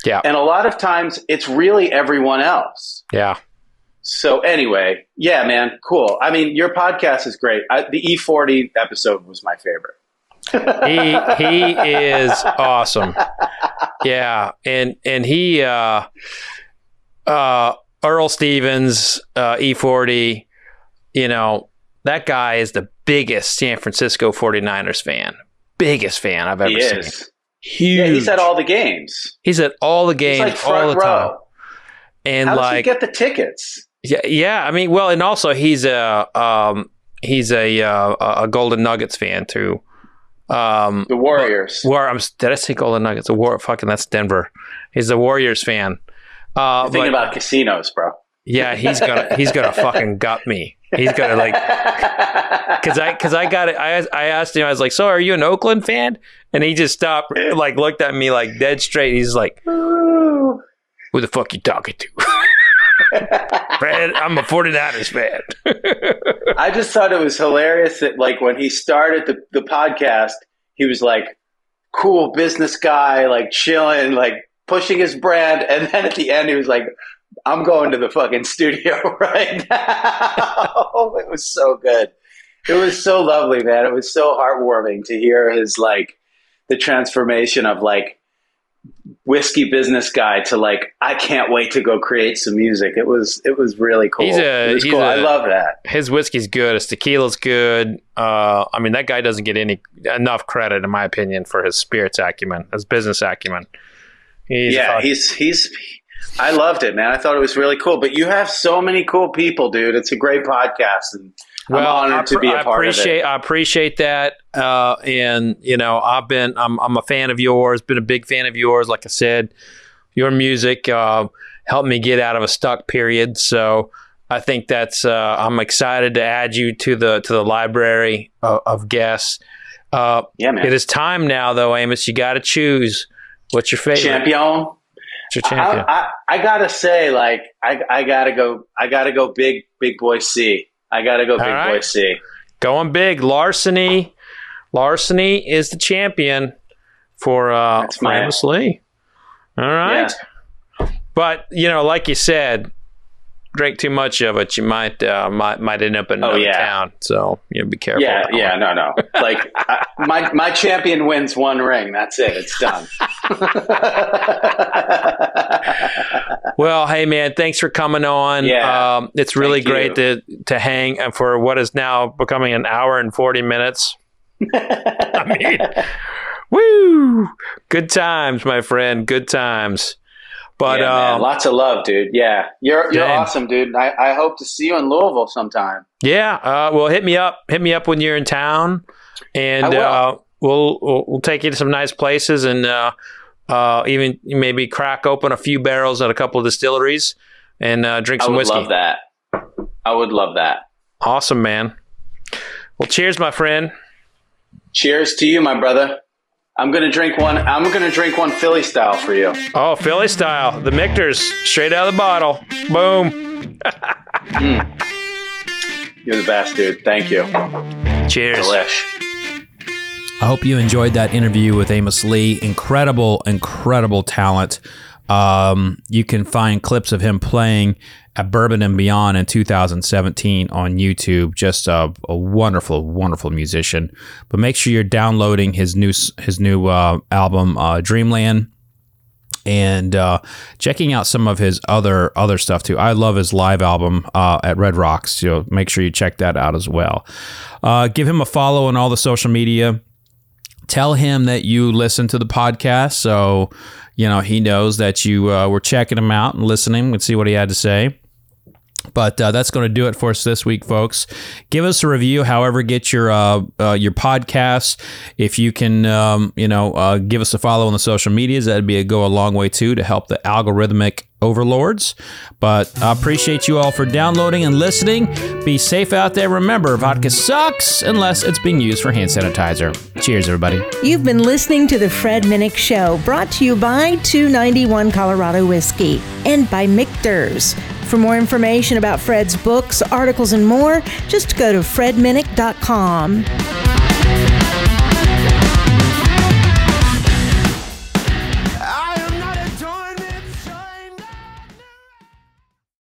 Yeah. And a lot of times it's really everyone else. Yeah. So anyway, yeah, man, cool. I mean, your podcast is great. The E40 episode was my favorite. He is awesome. Yeah. And he, Earl Stevens, E40, you know, that guy is the biggest San Francisco 49ers fan. Biggest fan I've ever seen. Huge. Yeah, he's at all the games. He's at all the games, like all the time. And how does he get the tickets? Yeah, yeah. I mean, well, and also he's a Golden Nuggets fan too. The Warriors. Did I say Golden Nuggets? The War. Fucking that's Denver. He's a Warriors fan. Thinking about casinos, bro. Yeah, he's gonna fucking gut me. He's gonna like, cause I got it. I asked him. I was like, "So, are you an Oakland fan?" And he just stopped, like, looked at me like dead straight. He's like, "Who the fuck you talking to?" Fred, I'm a 49ers fan. I just thought it was hilarious that, like, when he started the podcast, he was like, cool business guy, like chilling, like pushing his brand, and then at the end, he was like, I'm going to the fucking studio right now. It was so good. It was so lovely, man. It was so heartwarming to hear his, like, the transformation of, like, whiskey business guy to, like, I can't wait to go create some music. It was really cool. He's cool. I love that. His whiskey's good. His tequila's good. I mean, that guy doesn't get enough credit, in my opinion, for his spirits acumen, his business acumen. I loved it, man. I thought it was really cool. But you have so many cool people, dude. It's a great podcast, and I'm honored to be a part of it. I appreciate that. And, you know, I'm a fan of yours, been a big fan of yours. Like I said, your music helped me get out of a stuck period. So I think that's, I'm excited to add you to the library of guests. Yeah, man. It is time now, though, Amos. You got to choose. What's your favorite? Champion. Your champion. I gotta say, like, I gotta go big boy C. I gotta go all big right. boy C. Going big. Larceny is the champion for Amos Lee. All right. Yeah. But you know, like you said, drink too much of it, you might end up in another town. So you know, be careful. Yeah, no. Like my champion wins one ring. That's it. It's done. Well, hey man, thanks for coming on. Yeah, it's really great to hang and for what is now becoming an hour and 40 minutes. I mean, woo! Good times, my friend. Good times. But yeah, lots of love, dude. Yeah, you're awesome, dude. I hope to see you in Louisville sometime. Yeah, well, hit me up when you're in town, and we'll take you to some nice places, and even maybe crack open a few barrels at a couple of distilleries, and drink some whiskey. I would love that. Awesome, man. Well, cheers, my friend. Cheers to you, my brother. I'm gonna drink one Philly style for you. Oh, Philly style. The Michters, straight out of the bottle. Boom. You're the best, dude. Thank you. Cheers. Delish. I hope you enjoyed that interview with Amos Lee. Incredible, incredible talent. You can find clips of him playing at Bourbon and Beyond in 2017 on YouTube. Just a wonderful, wonderful musician. But make sure you're downloading his new album, Dreamland, and checking out some of his other stuff too. I love his live album at Red Rocks. So make sure you check that out as well. Give him a follow on all the social media. Tell him that you listen to the podcast, so you know he knows that you were checking him out and listening and see what he had to say. But that's going to do it for us this week, folks. Give us a review, however, get your podcasts. If you can, give us a follow on the social medias, that'd be a long way too to help the algorithmic overlords. But I appreciate you all for downloading and listening. Be safe out there. Remember, vodka sucks unless it's being used for hand sanitizer. Cheers, everybody. You've been listening to The Fred Minnick Show, brought to you by 291 Colorado Whiskey and by Michters. For more information about Fred's books, articles, and more, just go to fredminnick.com.